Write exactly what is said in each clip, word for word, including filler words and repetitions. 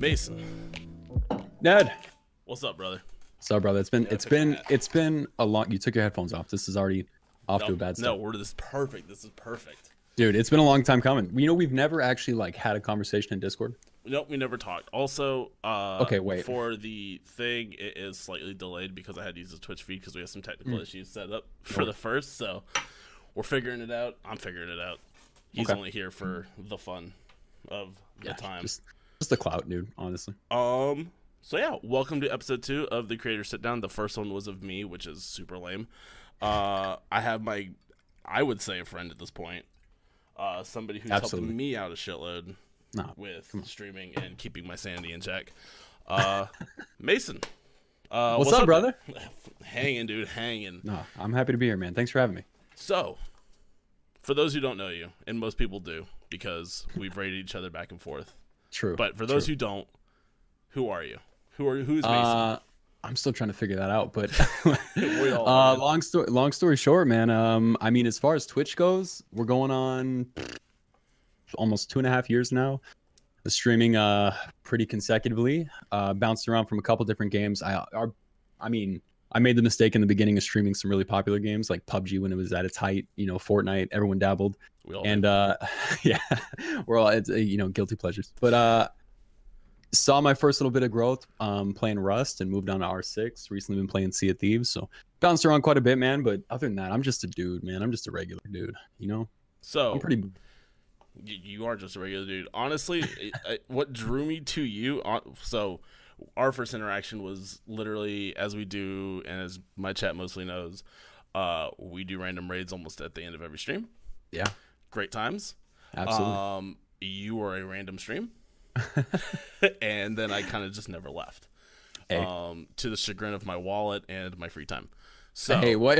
Mason. Ned. What's up, brother? What's up, brother? It's been, it's been, it's been a long, you took your headphones off. This is already off no, to a bad start. No, we're, this is perfect. This is perfect. Dude, it's been a long time coming. You know, we've never actually like had a conversation in Discord. Nope, we never talked. Also, uh, okay, wait. For the thing, it is slightly delayed because I had to use the Twitch feed because we had some technical mm. issues set up for nope. the first. So we're figuring it out. I'm figuring it out. He's okay. only here for the fun of yeah, the time. Just, just the clout, dude, honestly. Um. So, yeah, welcome to episode two of the Creator Sit Down. The first one was of me, which is super lame. Uh, I have my, I would say, a friend at this point. Uh, somebody who's Absolutely. helping me out a shitload. Nah, with streaming and keeping my sanity in check. Uh, Mason. Uh, what's, what's up, up, brother? Hanging, dude, hanging. No, I'm happy to be here, man. Thanks for having me. So, for those who don't know you, and most people do, because we've rated each other back and forth. True. But for those true. who don't, who are you? Who are Who's Mason? Uh, I'm still trying to figure that out, but we all uh, long story long story short, man. Um, I mean, as far as Twitch goes, we're going on almost two and a half years now, streaming uh pretty consecutively, uh bounced around from a couple different games. I are, I mean, I made the mistake in the beginning of streaming some really popular games like P U B G when it was at its height, you know, Fortnite, everyone dabbled. We all and did. uh yeah, we're all, it's, you know, guilty pleasures. But uh saw my first little bit of growth um playing Rust and moved on to R six. Recently been playing Sea of Thieves, so bounced around quite a bit, man. But other than that, I'm just a dude, man. I'm just a regular dude, you know? So I'm pretty... You are just a regular dude. Honestly, it, what drew me to you, so our first interaction was literally, as we do, and as my chat mostly knows, uh, we do random raids almost at the end of every stream. Yeah. Great times. Absolutely. Um, you were a random stream. And then I kind of just never left. Hey. Um, to the chagrin of my wallet and my free time. So, hey, what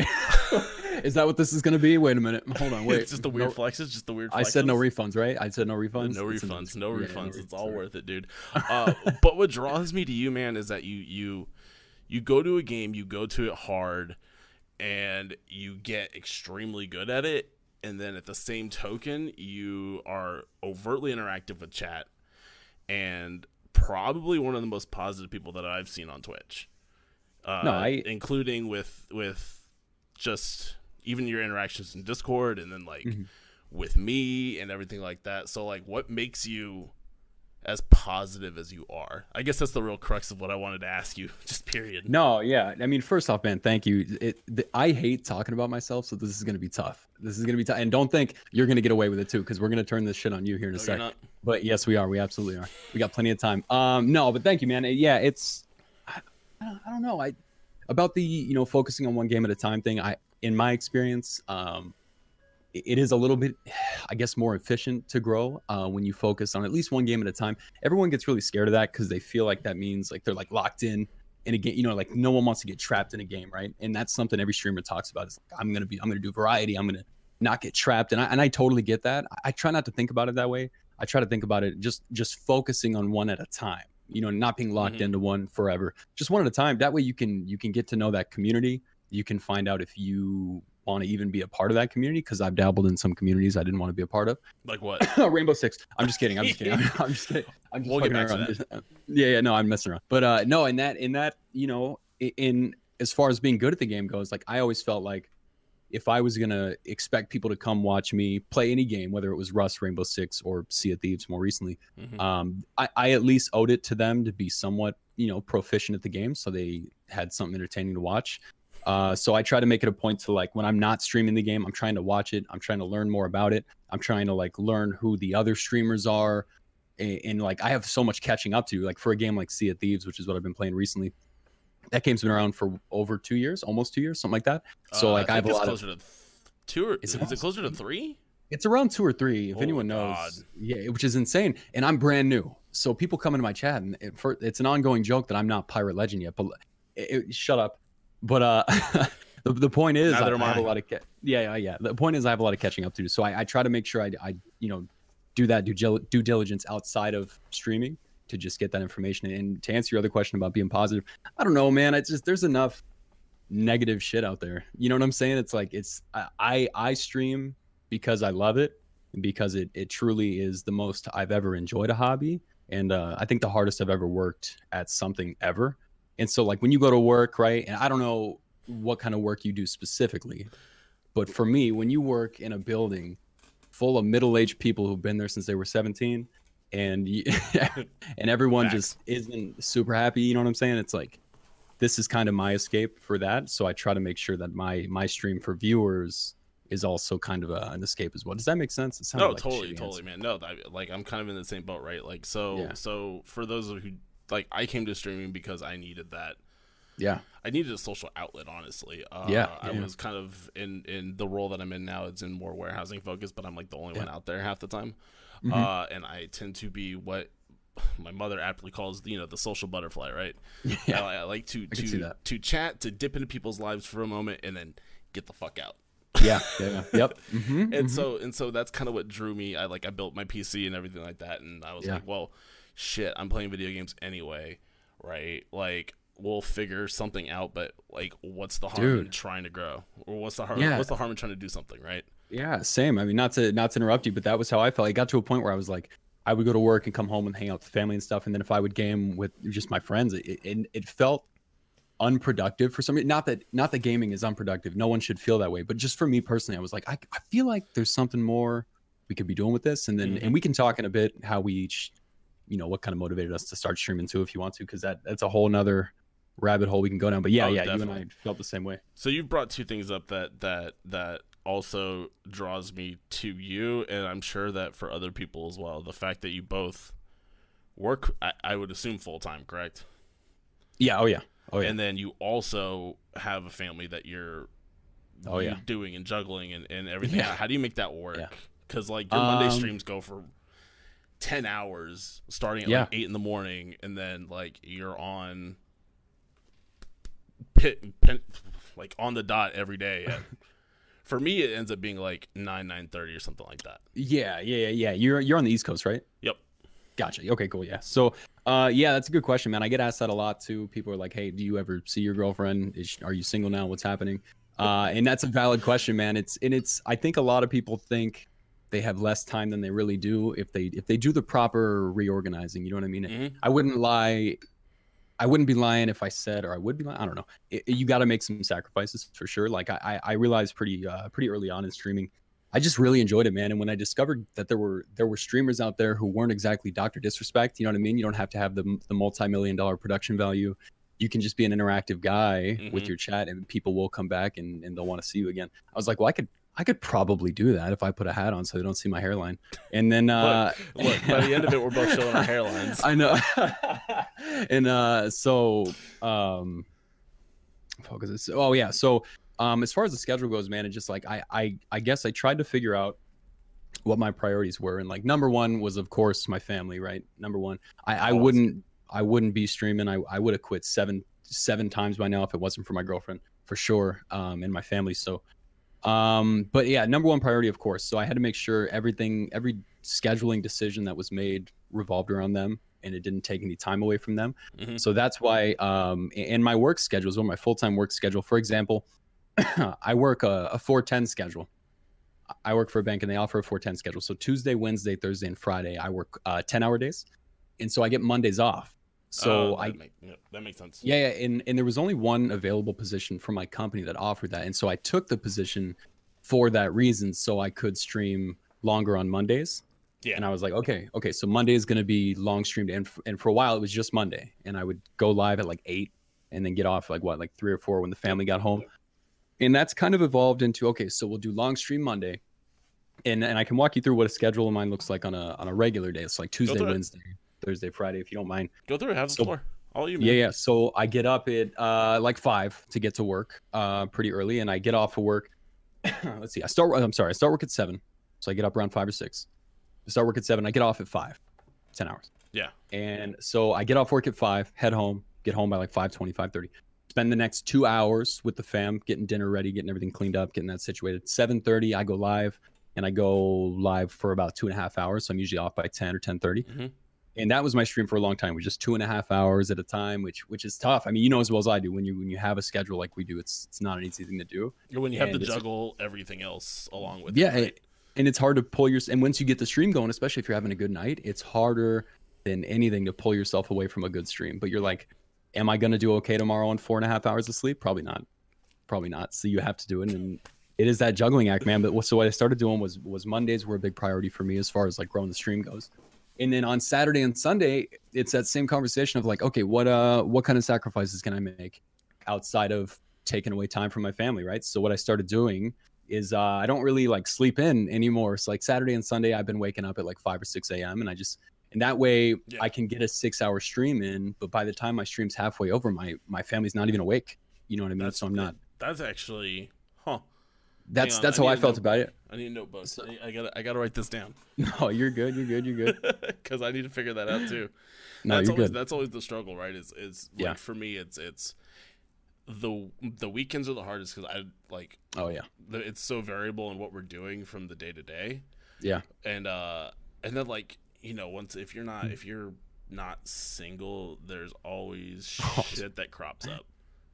is that? What this is going to be? Wait a minute. Hold on. Wait. It's just the weird no, flexes. Just the weird. Flexes. I said no refunds, right? I said no refunds. No it's refunds. No refunds. Yeah, no, it's all sorry. worth it, dude. Uh, but what draws me to you, man, is that you you you go to a game, you go to it hard, and you get extremely good at it. And then at the same token, you are overtly interactive with chat, and probably one of the most positive people that I've seen on Twitch. Uh, no, I... including with with just even your interactions in Discord and then like mm-hmm. with me and everything like that. So like, what makes you as positive as you are? I guess that's the real crux of what I wanted to ask you, just period. No, yeah. I mean, first off, man, thank you. It, the, I hate talking about myself, so this is going to be tough. This is going to be tough. And don't think you're going to get away with it too, because we're going to turn this shit on you here in a no, second. But yes, we are. We absolutely are. We got plenty of time. Um, no, but thank you, man. Yeah, it's... I don't know. I about the, you know, focusing on one game at a time thing. I, in my experience, um, it is a little bit, I guess, more efficient to grow uh, when you focus on at least one game at a time. Everyone gets really scared of that because they feel like that means like they're like locked in in a game. You know, like no one wants to get trapped in a game, right? And that's something every streamer talks about. It's like, I'm gonna be, I'm gonna do variety. I'm gonna not get trapped. And I and I totally get that. I, I try not to think about it that way. I try to think about it just just focusing on one at a time. You know, not being locked mm-hmm. into one forever, just one at a time. That way you can you can get to know that community. You can find out if you want to even be a part of that community, because I've dabbled in some communities I didn't want to be a part of. Like what? Rainbow Six. I'm just kidding. I'm just kidding. I'm, I'm just kidding. I'm just we'll fucking around. Just, uh, yeah, yeah. No, I'm messing around. But uh, no, in that in that, you know, in, in as far as being good at the game goes, like I always felt like if I was going to expect people to come watch me play any game, whether it was Rust, Rainbow Six, or Sea of Thieves more recently, mm-hmm. um, I, I at least owed it to them to be somewhat, you know, proficient at the game, so they had something entertaining to watch. Uh, so I try to make it a point to, like, when I'm not streaming the game, I'm trying to watch it. I'm trying to learn more about it. I'm trying to, like, learn who the other streamers are. And, and like, I have so much catching up to. Like, for a game like Sea of Thieves, which is what I've been playing recently, that game's been around for over two years, almost two years, something like that. So uh, like I, I have a lot closer of to th- two. Or, is, it, is it closer to three? It's around two or three, if oh anyone knows. God. Yeah, which is insane. And I'm brand new, so people come into my chat, and it, for, it's an ongoing joke that I'm not Pirate Legend yet. But it, it, shut up. But uh, the the point is, I, I have a lot of ca- yeah, yeah, yeah. The point is, I have a lot of catching up to do. So I, I try to make sure I, I you know do that due, due diligence outside of streaming, to just get that information. And to answer your other question about being positive, I don't know, man. It's just, there's enough negative shit out there. You know what I'm saying? It's like, it's, I, I stream because I love it, and because it, it truly is the most I've ever enjoyed a hobby. And uh, I think the hardest I've ever worked at something ever. And so like when you go to work, right? And I don't know what kind of work you do specifically, but for me, when you work in a building full of middle-aged people who've been there since they were seventeen, and you, and everyone Back. just isn't super happy, you know what I'm saying? It's like, this is kind of my escape for that. So I try to make sure that my my stream for viewers is also kind of a, an escape as well. Does that make sense? It no, like totally, totally, answer. man. No, I, like I'm kind of in the same boat, right? Like, so, yeah. so for those of who, like, I came to streaming because I needed that. Yeah, I needed a social outlet, honestly. Uh, yeah, I yeah. was kind of in in the role that I'm in now. It's in more warehousing focus, but I'm like the only yeah. one out there half the time, mm-hmm. uh, and I tend to be what my mother aptly calls, you know, the social butterfly, right? Yeah, I, I like to I to to chat, to dip into people's lives for a moment, and then get the fuck out. Yeah, yeah, yep. Mm-hmm, and mm-hmm. so and so that's kind of what drew me. I like I built my P C and everything like that, and I was yeah. like, well, shit, I'm playing video games anyway, right? Like, we'll figure something out, but like, what's the harm Dude. in trying to grow, or what's the harm? Yeah. What's the harm in trying to do something, right? Yeah, same. I mean, not to not to interrupt you, but that was how I felt. I got to a point where I was like, I would go to work and come home and hang out with the family and stuff, and then if I would game with just my friends, it it, it felt unproductive for some reason. Not that not that gaming is unproductive. No one should feel that way, but just for me personally, I was like, I, I feel like there's something more we could be doing with this, and then mm-hmm. and we can talk in a bit how we each, you know, what kind of motivated us to start streaming too, if you want to, because that that's a whole nother rabbit hole we can go down. But yeah, oh, yeah, definitely. You and I felt the same way. So you've brought two things up that that that. also draws me to you, and I'm sure that for other people as well, the fact that you both work, I, I would assume full-time, correct? Yeah. Oh yeah. Oh yeah. And then you also have a family that you're oh yeah doing and juggling and, and everything. Yeah. How do you make that work? Because yeah. like your Monday um, streams go for ten hours starting at yeah. like eight in the morning, and then like you're on pit, pit like on the dot every day at, for me, it ends up being like nine, nine thirty or something like that. Yeah, yeah, yeah. You're you're on the East Coast, right? Yep. Gotcha. Okay, cool. Yeah. So, uh, yeah, that's a good question, man. I get asked that a lot too. People are like, "Hey, do you ever see your girlfriend? Is, are you single now? What's happening?" Uh, and that's a valid question, man. It's and it's. I think a lot of people think they have less time than they really do if they if they do the proper reorganizing. You know what I mean? Mm-hmm. I wouldn't lie. I wouldn't be lying if I said, or I would be lying. I don't know. It, you got to make some sacrifices for sure. Like I, I realized pretty, uh, pretty early on in streaming, I just really enjoyed it, man. And when I discovered that there were there were streamers out there who weren't exactly Doctor Disrespect, you know what I mean? You don't have to have the the multi-million dollar production value. You can just be an interactive guy mm-hmm. with your chat, and people will come back and, and they'll want to see you again. I was like, well, I could. I could probably do that if I put a hat on so they don't see my hairline. And then uh, look, look, by the end of it, we're both showing our hairlines. I know. and uh, so, um, focus this. Oh yeah. So, um, as far as the schedule goes, man, it's just like I, I, I guess I tried to figure out what my priorities were, and like number one was of course my family, right? Number one. I, I awesome. wouldn't, I wouldn't be streaming. I, I would have quit seven, seven times by now if it wasn't for my girlfriend, for sure, um, and my family. So. Um, but yeah, number one priority, of course. So I had to make sure everything, every scheduling decision that was made revolved around them, and it didn't take any time away from them. Mm-hmm. So that's why, um, and my work schedule, well, my full-time work schedule, for example, I work a, a four ten schedule. I work for a bank and they offer a four ten schedule. So Tuesday, Wednesday, Thursday, and Friday, I work, uh, ten hour days. And so I get Mondays off. So uh, that I, make, yeah, that makes sense. Yeah, yeah, and and there was only one available position for my company that offered that, and so I took the position for that reason, so I could stream longer on Mondays. Yeah. And I was like, okay, okay, so Monday is going to be long streamed, and f- and for a while it was just Monday, and I would go live at like eight, and then get off like what, like three or four when the family got home, and that's kind of evolved into okay, so we'll do long stream Monday, and and I can walk you through what a schedule of mine looks like on a on a regular day. It's like Tuesday, Wednesday. Thursday, Friday, if you don't mind. Go through it. Have the so, floor. All you, man. Yeah, yeah. So I get up at uh, like five to get to work uh, pretty early, and I get off of work. Let's see. I start. I'm sorry. I start work at seven, so I get up around five or six. I start work at seven. I get off at five. Ten hours. Yeah. And so I get off work at five, head home, get home by like five twenty, five thirty. Spend the next two hours with the fam, getting dinner ready, getting everything cleaned up, getting that situated. Seven thirty, I go live, and I go live for about two and a half hours. So I'm usually off by ten or ten thirty. Mm-hmm. And that was my stream for a long time, which is just two and a half hours at a time, which which is tough. I mean, you know as well as I do, when you when you have a schedule like we do, it's it's not an easy thing to do. When you have and to juggle everything else along with yeah, it. Yeah, right? and it's hard to pull your – and once you get the stream going, especially if you're having a good night, it's harder than anything to pull yourself away from a good stream. But you're like, am I going to do okay tomorrow on four and a half hours of sleep? Probably not. Probably not. So you have to do it. And it is that juggling act, man. But what, so what I started doing was, was Mondays were a big priority for me as far as like growing the stream goes. And then on Saturday and Sunday, it's that same conversation of like, okay, what, uh, what kind of sacrifices can I make outside of taking away time from my family? Right. So what I started doing is uh, I don't really like sleep in anymore. So like Saturday and Sunday, I've been waking up at like five or six a m and I just, and that way yeah. I can get a six hour stream in, but by the time my stream's halfway over, my, my family's not even awake. You know what I mean? That's, so I'm not, that's actually, huh? That's, on, that's I how I felt note, about it. I need a notebook. So, I gotta, I gotta write this down. No, you're good. You're good. You're good. Cause I need to figure that out too. No, that's you're always, good. That's always the struggle, right? Is, is like yeah. for me, it's, it's, the the weekends are the hardest because I like oh yeah the, it's so variable in what we're doing from the day to day yeah and uh and then like you know once if you're not if you're not single there's always shit that crops up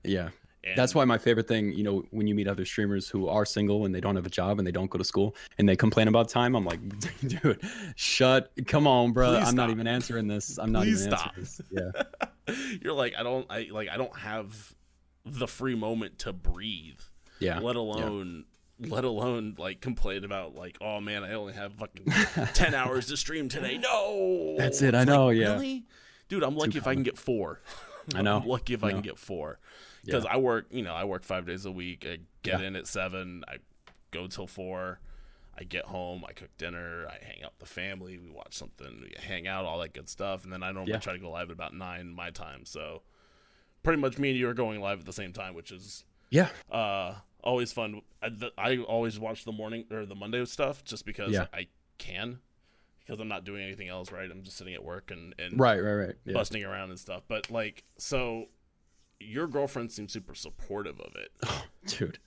yeah and that's why my favorite thing you know when you meet other streamers who are single and they don't have a job and they don't go to school and they complain about time I'm like dude shut come on bro I'm stop. Not even answering this I'm not please even stop this. Yeah you're like I don't I like I don't have the free moment to breathe yeah let alone yeah. let alone like complain about like oh man I only have fucking ten hours to stream today no that's it I it's know like, yeah really? Dude I'm lucky Too if common. I can get four I know I'm lucky if you I know. Can get four because yeah. I work you know I work five days a week I get yeah. in at seven I go till four I get home I cook dinner I hang out with the family we watch something we hang out all that good stuff and then I normally yeah. try to go live at about nine my time so pretty much me and you are going live at the same time, which is yeah, uh, always fun. I, the, I always watch the morning or the Monday stuff just because yeah. I can, because I'm not doing anything else, right? I'm just sitting at work and, and right, right, right, yeah. busting around and stuff. But like, so your girlfriend seems super supportive of it, oh, dude.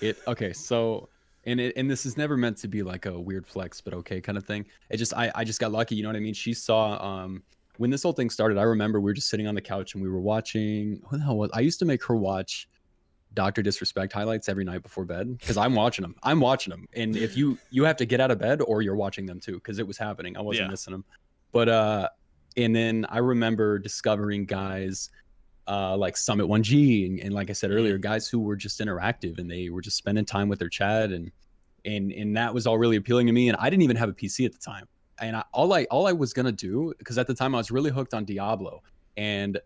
It okay, so and it and this is never meant to be like a weird flex, but okay, kind of thing. It just I I just got lucky, you know what I mean? She saw um. When this whole thing started, I remember we were just sitting on the couch and we were watching. What the hell was I used to make her watch Doctor Disrespect highlights every night before bed because I'm watching them. I'm watching them, and if you you have to get out of bed or you're watching them too because it was happening. I wasn't yeah. missing them, but uh, and then I remember discovering guys uh like Summit one G and, and like I said earlier, guys who were just interactive and they were just spending time with their chat and and and that was all really appealing to me. And I didn't even have a P C at the time. And I, all I all I was gonna do, because at the time I was really hooked on Diablo and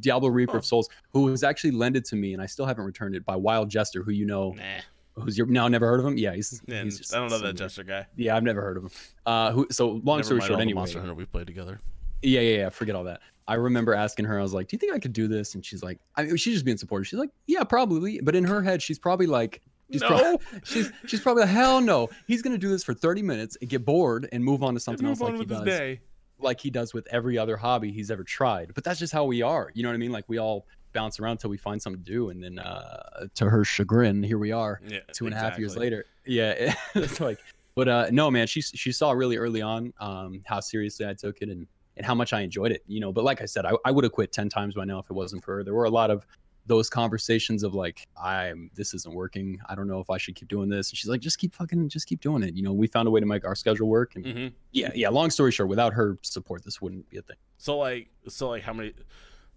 Diablo Reaper oh. of Souls, who was actually lended to me, and I still haven't returned it, by Wild Jester, who you know, nah. who's your now never heard of him? Yeah, he's, yeah, he's just I don't know that Jester guy. Yeah, I've never heard of him. Uh, who? So long never story short, anyway, Monster Hunter we played together. Yeah, yeah, yeah. Forget all that. I remember asking her, I was like, "Do you think I could do this?" And she's like, "I mean, she's just being supportive." She's like, "Yeah, probably," but in her head, she's probably like. She's, no. probably, she's she's probably like, hell no. He's going to do this for thirty minutes and get bored and move on to something else like he does. Day. Like he does with every other hobby he's ever tried. But that's just how we are. You know what I mean? Like we all bounce around until we find something to do. And then uh, to her chagrin, here we are yeah, two and exactly. a half years later. Yeah. It's like, but uh, no, man, she, she saw really early on um, how seriously I took it and, and how much I enjoyed it. You know, but like I said, I, I would have quit ten times by now if it wasn't for her. There were a lot of those conversations of like, I'm, this isn't working. I don't know if I should keep doing this. And she's like, just keep fucking, just keep doing it. You know, we found a way to make our schedule work. And mm-hmm. yeah, yeah. Long story short, without her support, this wouldn't be a thing. So like, so like how many,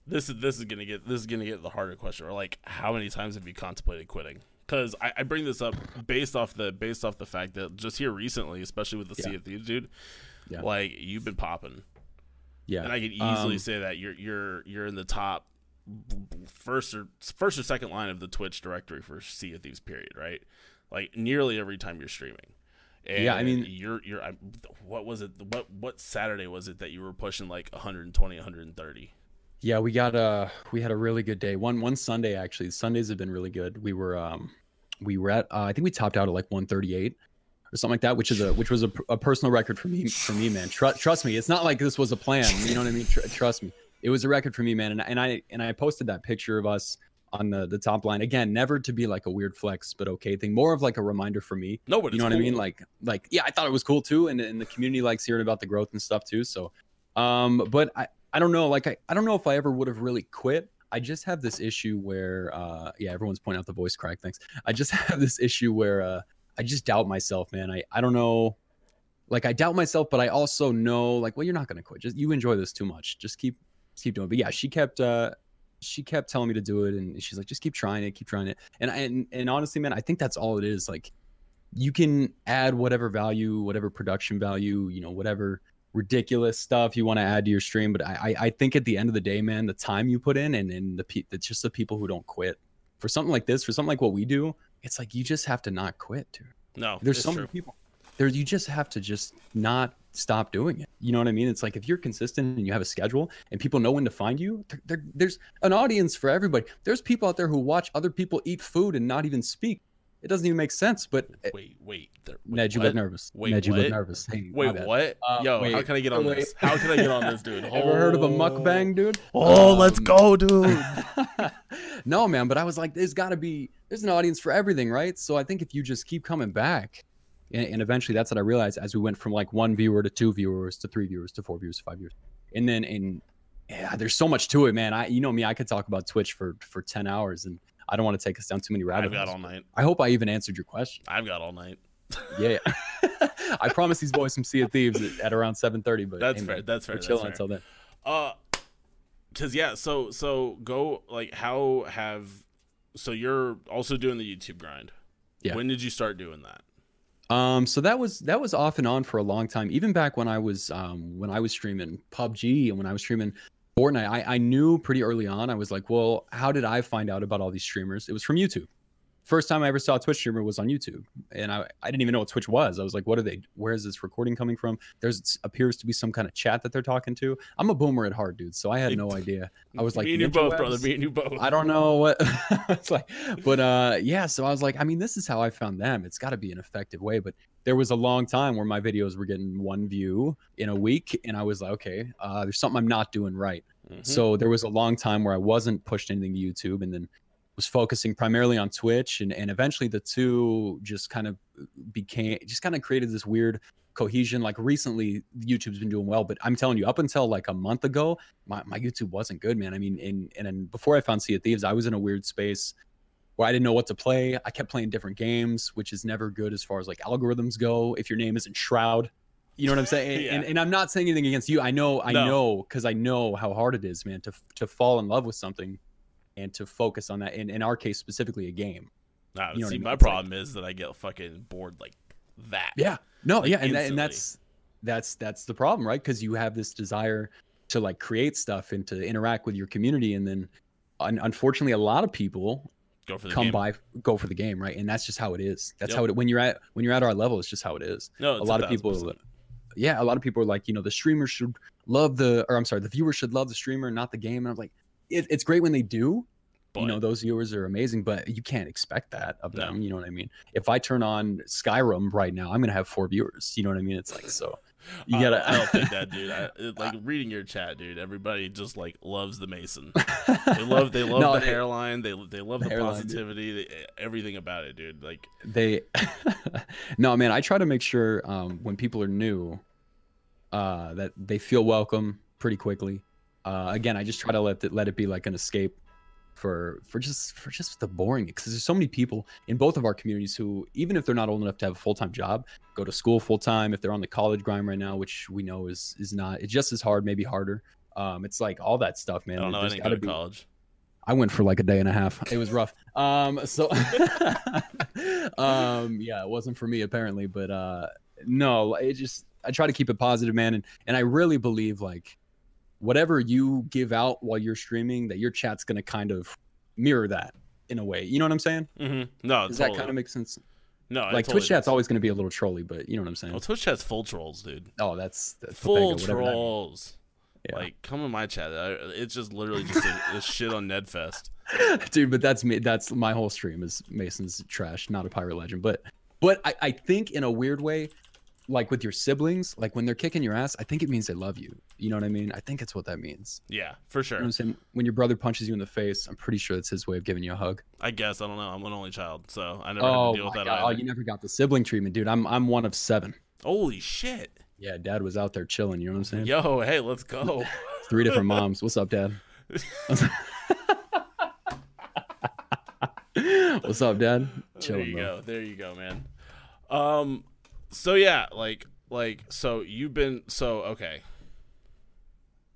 this is, this is going to get, this is going to get the harder question, or like, how many times have you contemplated quitting? Cause I, I bring this up based off the, based off the fact that just here recently, especially with the yeah. Sea of Thieves, dude, yeah. like you've been popping. Yeah. And I could easily um, say that you're, you're, you're in the top, first or first or second line of the Twitch directory for Sea of Thieves period, right? Like nearly every time you're streaming. And yeah, I mean, you're you're I, what was it? What what Saturday was it that you were pushing like one twenty, one thirty? Yeah, we got uh we had a really good day. One one Sunday actually. Sundays have been really good. We were um we were at uh, I think we topped out at like one thirty-eight. Or something like that, which is a which was a, a personal record for me for me, man. Trust trust me, it's not like this was a plan. You know what I mean? Tr- trust me. It was a record for me, man, and, and I and I posted that picture of us on the, the top line again, never to be like a weird flex, but okay thing, more of like a reminder for me. No, but you know what cool. I mean, like like yeah, I thought it was cool too, and, and the community likes hearing about the growth and stuff too. So, um, but I, I don't know, like I, I don't know if I ever would have really quit. I just have this issue where uh yeah, everyone's pointing out the voice crack, thanks. I just have this issue where uh I just doubt myself, man. I I don't know. like I doubt myself, but I also know like, well, you're not going to quit. Just you enjoy this too much. Just keep, keep doing it. But yeah, she kept, uh, she kept telling me to do it. And she's like, just keep trying it, keep trying it. And, and, and honestly, man, I think that's all it is. Like you can add whatever value, whatever production value, you know, whatever ridiculous stuff you want to add to your stream. But I, I think at the end of the day, man, the time you put in and, and the pe it's just the people who don't quit for something like this, for something like what we do, it's like, you just have to not quit, dude. No, there's so many people there. You just have to just not stop doing it. You know what I mean? It's like, if you're consistent and you have a schedule and people know when to find you, they're, they're, there's an audience for everybody. There's people out there who watch other people eat food and not even speak. It doesn't even make sense, but wait, wait, there, wait Ned, you look nervous. Wait, Ned, you what? look nervous. Hey, wait, what? Uh, Yo, wait, how can I get on wait. this? How can I get on this, dude? Oh. Ever heard of a mukbang, dude? Oh, um, let's go, dude. No, man, but I was like, there's got to be, there's an audience for everything, right? So I think if you just keep coming back, and, and eventually that's what I realized as we went from like one viewer to two viewers to three viewers to four viewers to five viewers, and then in yeah, there's so much to it, man. I, you know me, I could talk about Twitch for for ten hours and. I don't want to take us down too many rabbit holes. I've got all night. I hope I even answered your question. I've got all night. Yeah. I promise these boys some Sea of Thieves at, at around seven thirty, but that's hey, fair. Man, that's fair. We're chilling until then. Uh, cause yeah, so so go like how have so you're also doing the YouTube grind. Yeah. When did you start doing that? Um, so that was that was off and on for a long time. Even back when I was um when I was streaming P U B G and when I was streaming Fortnite, I, I knew pretty early on. I was like, well, how did I find out about all these streamers? It was from YouTube. First time I ever saw a Twitch streamer was on YouTube. And I, I didn't even know what Twitch was. I was like, what are they? Where is this recording coming from? There's appears to be some kind of chat that they're talking to. I'm a boomer at heart, dude. So I had no idea. I was like, me and you both, brother. Me and you both. I don't know what it's like. But uh, yeah, so I was like, I mean, this is how I found them. It's got to be an effective way. But there was a long time where my videos were getting one view in a week. And I was like, okay, uh, there's something I'm not doing right. Mm-hmm. So there was a long time where I wasn't pushed anything to YouTube. And then was focusing primarily on Twitch, and, and eventually the two just kind of became, just kind of created this weird cohesion. Like recently YouTube's been doing well, but I'm telling you, up until like a month ago, my, my YouTube wasn't good, man. I mean, and, and, and before I found Sea of Thieves, I was in a weird space where I didn't know what to play. I kept playing different games, which is never good as far as like algorithms go. If your name isn't Shroud, you know what I'm saying? Yeah. and, and I'm not saying anything against you. I know, I no. know, cause I know how hard it is, man, to, to fall in love with something and to focus on that, in, in our case specifically, a game. Nah, you know see, I mean? my it's problem like, is that I get fucking bored like that. Yeah, no, like yeah, and, that, and that's that's that's the problem, right? Because you have this desire to like create stuff and to interact with your community, and then un unfortunately, a lot of people go for the come game. by go for the game, right? And that's just how it is. That's yep. how it when you're at when you're at our level, it's just how it is. No, it's a lot a of people. Percent. Yeah, a lot of people are like, you know, the streamer should love the, or I'm sorry, the viewer should love the streamer, not the game. And I'm like, It, it's great when they do, but you know, those viewers are amazing, but you can't expect that of them. No. You know what I mean? If I turn on Skyrim right now, I'm going to have four viewers. You know what I mean? It's like, so you gotta, I don't, I don't think that, dude, I, like reading your chat, dude, everybody just like loves the Mason. They love, they love no, the hairline. They, they love the, the hairline, positivity, they, everything about it, dude. Like they, no, man, I try to make sure, um, when people are new, uh, that they feel welcome pretty quickly. Uh, again, I just try to let it, let it be like an escape for for just for just the boring, because there's so many people in both of our communities who, even if they're not old enough to have a full-time job, go to school full-time, if they're on the college grind right now, which we know is is not, it's just as hard, maybe harder. Um, it's like all that stuff, man. I don't know, I didn't go to college. I went for like a day and a half. It was rough. Um, so um, yeah, it wasn't for me apparently, but uh, no, it just, I try to keep it positive, man, and and I really believe like, whatever you give out while you're streaming, that your chat's going to kind of mirror that in a way. You know what I'm saying? Mm-hmm. No, does totally. that kind of make sense? No, like totally Twitch chat's does. always going to be a little trolly, but you know what I'm saying? Well, Twitch chat's full trolls, dude. Oh, that's, that's full trolls. Yeah. Like, come in my chat. It's just literally just a, a shit on Nedfest, dude. But that's me. That's my whole stream is Mason's trash, not a pirate legend. But, but I, I think in a weird way, like with your siblings, like when they're kicking your ass, I think it means they love you. You know what I mean? I think it's what that means. Yeah, for sure. You know what I'm saying? When your brother punches you in the face, I'm pretty sure that's his way of giving you a hug. I guess. I don't know. I'm an only child, so I never oh, had to deal with that. God. Oh, you never got the sibling treatment, dude. I'm I'm one of seven. Holy shit. Yeah, Dad was out there chilling. You know what I'm saying? Yo, hey, let's go. Three different moms. What's up, Dad? What's up, Dad? Chilling, there you bro. go. There you go, man. Um... So yeah, like like, so you've been, so, okay.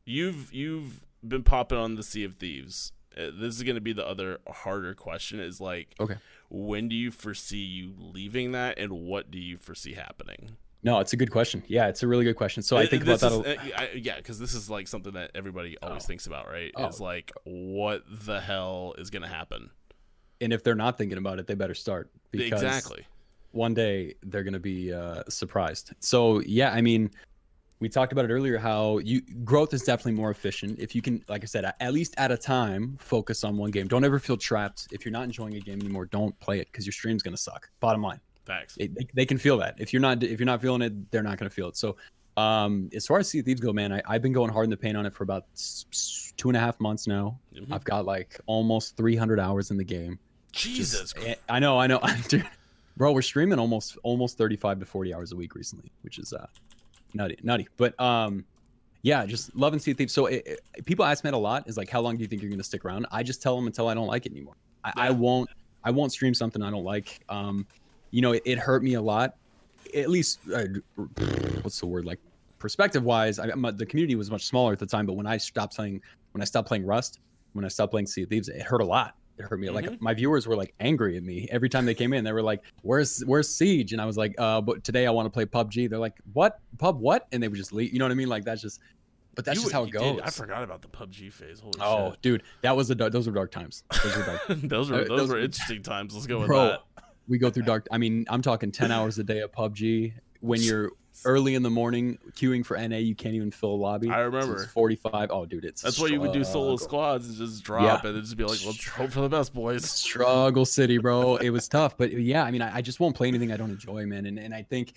You've, you've been popping on the Sea of Thieves. This is going to be the other harder question is, like, okay, when do you foresee you leaving that, and what do you foresee happening? No, it's a good question. Yeah, it's a really good question. So I think this about that. Is, uh, I, yeah, because this is like something that everybody always oh. thinks about, right? Oh. It's like, what the hell is going to happen? And if they're not thinking about it, they better start. Because exactly. One day they're going to be uh, surprised. So, yeah, I mean, we talked about it earlier, how you growth is definitely more efficient. If you can, like I said, at least at a time, focus on one game. Don't ever feel trapped. If you're not enjoying a game anymore, don't play it because your stream's going to suck. Bottom line. Facts. It, they, they can feel that. If you're not if you're not feeling it, they're not going to feel it. So um, as far as Sea of Thieves go, man, I, I've been going hard in the paint on it for about two and a half months now. Mm-hmm. I've got like almost three hundred hours in the game. Jesus. Just, I know, I know. Bro, we're streaming almost almost thirty-five to forty hours a week recently, which is uh, nutty, nutty. But um, yeah, just loving Sea of Thieves. So it, it, people ask me that a lot, is like, how long do you think you're going to stick around? I just tell them until I don't like it anymore. I, yeah. I, won't, I won't stream something I don't like. Um, You know, it, it hurt me a lot, at least, uh, what's the word, like, perspective-wise, I, my, the community was much smaller at the time, but when I stopped playing, when I stopped playing Rust, when I stopped playing Sea of Thieves, it hurt a lot. It hurt me. Mm-hmm. Like, my viewers were, like, angry at me. Every time they came in, they were like, where's where's Siege? And I was like, uh, but today I want to play P U B G. They're like, what? Pub what? And they would just leave. You know what I mean? Like, that's just... But that's you, just how it goes. Did. I forgot about the P U B G phase. Holy oh, shit. dude, that was a, those were dark times. Those were, dark. those were, those those were interesting times. Let's go with bro, that. We go through dark. I mean, I'm talking ten hours a day of P U B G. When you're early in the morning queuing for N A, you can't even fill a lobby. I remember. So it's forty-five. Oh, dude, it's that's why you would do solo squads and just drop yeah. it and just be like, let's hope for the best, boys. Struggle city, bro. It was tough. But yeah, I mean, I, I just won't play anything I don't enjoy, man. And and I think,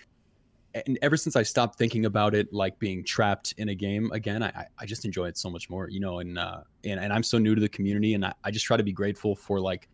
and ever since I stopped thinking about it like being trapped in a game again, I I just enjoy it so much more, you know. And uh, and and I'm so new to the community, and I, I just try to be grateful for like.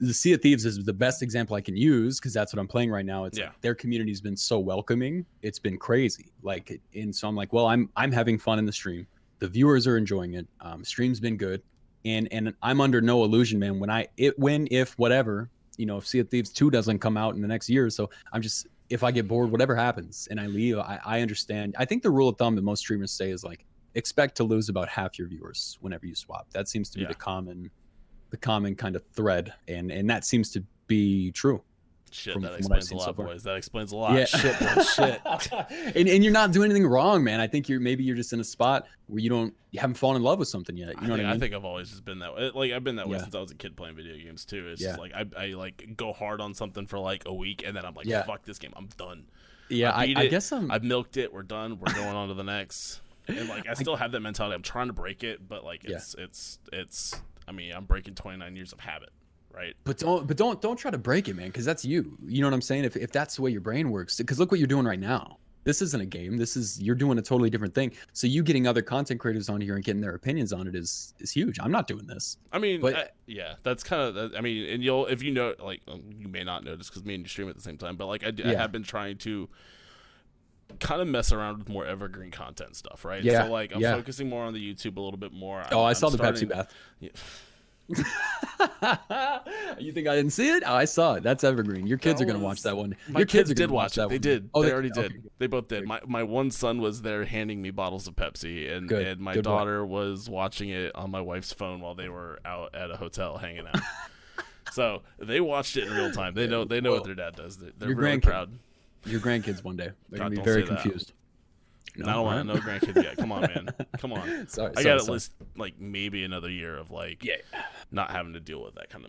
The Sea of Thieves is the best example I can use because that's what I'm playing right now. It's yeah. like their community's been so welcoming. It's been crazy. Like, and so I'm like, well, I'm I'm having fun in the stream. The viewers are enjoying it. Um, stream's been good, and and I'm under no illusion, man. When I it when if whatever you know, if Sea of Thieves two doesn't come out in the next year or so, I'm just if I get bored, whatever happens, and I leave, I, I understand. I think the rule of thumb that most streamers say is like expect to lose about half your viewers whenever you swap. That seems to be yeah. the common. The common kind of thread, and and that seems to be true. Shit, from, that from explains a lot, so boys. That explains a lot. Yeah. Shit, boy, shit. and and you're not doing anything wrong, man. I think you're maybe you're just in a spot where you don't you haven't fallen in love with something yet. You know I think, what I mean? I think I've always just been that way. Like I've been that way yeah. since I was a kid playing video games too. It's yeah. just like I I like go hard on something for like a week, and then I'm like, yeah. fuck this game, I'm done. Yeah, I, I, I guess I'm. I've milked it. We're done. We're going on to the next. And like I still I, have that mentality. I'm trying to break it, but like it's yeah. it's it's. it's I mean, I'm breaking twenty-nine years of habit, right? But don't, but don't, don't try to break it, man, because that's you. You know what I'm saying? If if that's the way your brain works, because look what you're doing right now. This isn't a game. This is you're doing a totally different thing. So you getting other content creators on here and getting their opinions on it is is huge. I'm not doing this. I mean, but, I, yeah, that's kind of. I mean, and you'll if you know, like you may not notice because me and you stream at the same time, but like I, do, yeah. I have been trying to. Kind of mess around with more evergreen content stuff, right? Yeah. So like I'm yeah. focusing more on the YouTube a little bit more. Oh, I'm, I saw I'm the starting... Pepsi bath. Yeah. You think I didn't see it? Oh, I saw it. That's evergreen. Your kids that are was... gonna watch that one. My Your kids, kids are did watch, watch that. It. One. They did. Oh, they, they already okay. did. They both did. My my one son was there handing me bottles of Pepsi, and Good. and my Good daughter boy. was watching it on my wife's phone while they were out at a hotel hanging out. So they watched it in real time. They know they know Whoa. what their dad does. They're, they're really grandkid. proud. Your grandkids one day. They're God, gonna be very confused. No, I don't want no grandkids yet. Come on, man. Come on. Sorry, I got at least like maybe another year of like yeah. not having to deal with that kind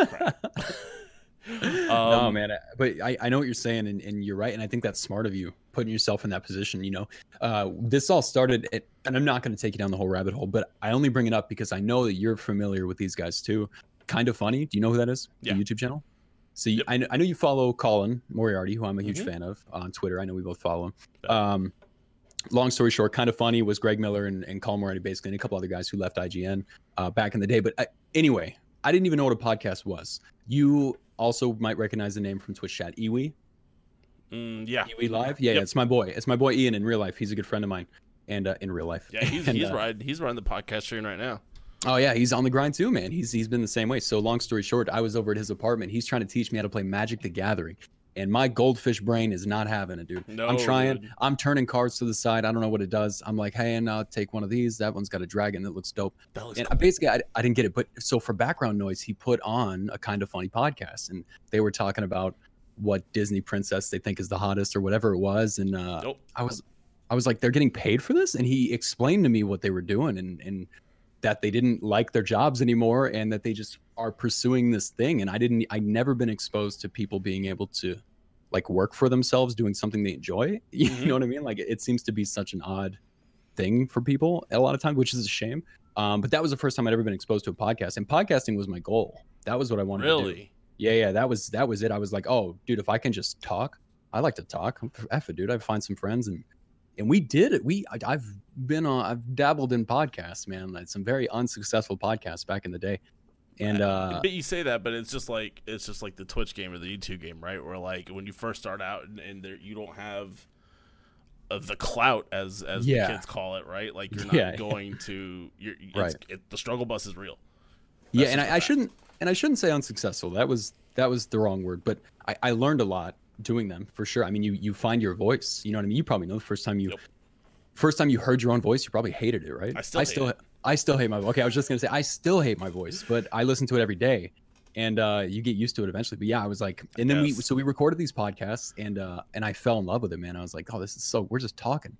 of crap. um, no, man. But I, I know what you're saying, and, and you're right. And I think that's smart of you, putting yourself in that position. You know, uh, this all started, at, and I'm not going to take you down the whole rabbit hole, but I only bring it up because I know that you're familiar with these guys too. Kind of Funny. Do you know who that is? Yeah. The YouTube channel? So you, yep. I, know, I know you follow Colin Moriarty, who I'm a huge mm-hmm. fan of on Twitter. I know we both follow him. Um, long story short, Kind of Funny was Greg Miller and, and Colin Moriarty, basically, and a couple other guys who left I G N uh, back in the day. But I, anyway, I didn't even know what a podcast was. You also might recognize the name from Twitch chat, E W I. Mm, yeah. E W I Live. Yeah, yep. yeah, it's my boy. It's my boy Ian in real life. He's a good friend of mine, and uh, in real life. Yeah, he's and, he's uh, riding he's riding the podcast stream right now. Oh yeah, he's on the grind too, man. He's he's been the same way. So long story short, I was over at his apartment. He's trying to teach me how to play Magic the Gathering. and my goldfish brain is not having it, dude. No, I'm trying. Dude. I'm turning cards to the side. I don't know what it does. I'm like, hey, and I'll take one of these. That one's got a dragon that looks dope. That looks and cool. I basically, I, I didn't get it. But so for background noise, he put on a Kind of Funny podcast, and they were talking about what Disney princess they think is the hottest or whatever it was. And uh, nope. I was, I was like, they're getting paid for this. And he explained to me what they were doing, and and that they didn't like their jobs anymore, and that they just are pursuing this thing. And I didn't, I'd never been exposed to people being able to like work for themselves, doing something they enjoy. You mm-hmm. know what I mean? Like, it seems to be such an odd thing for people a lot of times, which is a shame. Um, but that was the first time I'd ever been exposed to a podcast, and podcasting was my goal. That was what I wanted really? to do. Yeah, yeah, that was that was it. I was like, oh, dude, if I can just talk, I like to talk. F it, dude. I find some friends, and and we did it. We I, I've been on, I've dabbled in podcasts, man. Like some very unsuccessful podcasts back in the day. And uh, but you say that, but it's just like it's just like the Twitch game or the YouTube game, right? Where like when you first start out and, and there, you don't have uh, the clout, as as yeah. the kids call it, right? Like you're not yeah. going to you're right. It's, it, the struggle bus is real. That's yeah, and I, I shouldn't. And I shouldn't say unsuccessful. That was that was the wrong word. But I, I learned a lot doing them for sure. I mean, you you find your voice. You know what I mean? You probably know the first time you, nope. first time you heard your own voice, you probably hated it, right? I still I hate still, it. I still hate my voice. Okay, I was just gonna say I still hate my voice, but I listen to it every day, and uh, you get used to it eventually. But yeah, I was like, and then yes. we so we recorded these podcasts, and uh, and I fell in love with it, man. I was like, oh, this is so we're just talking.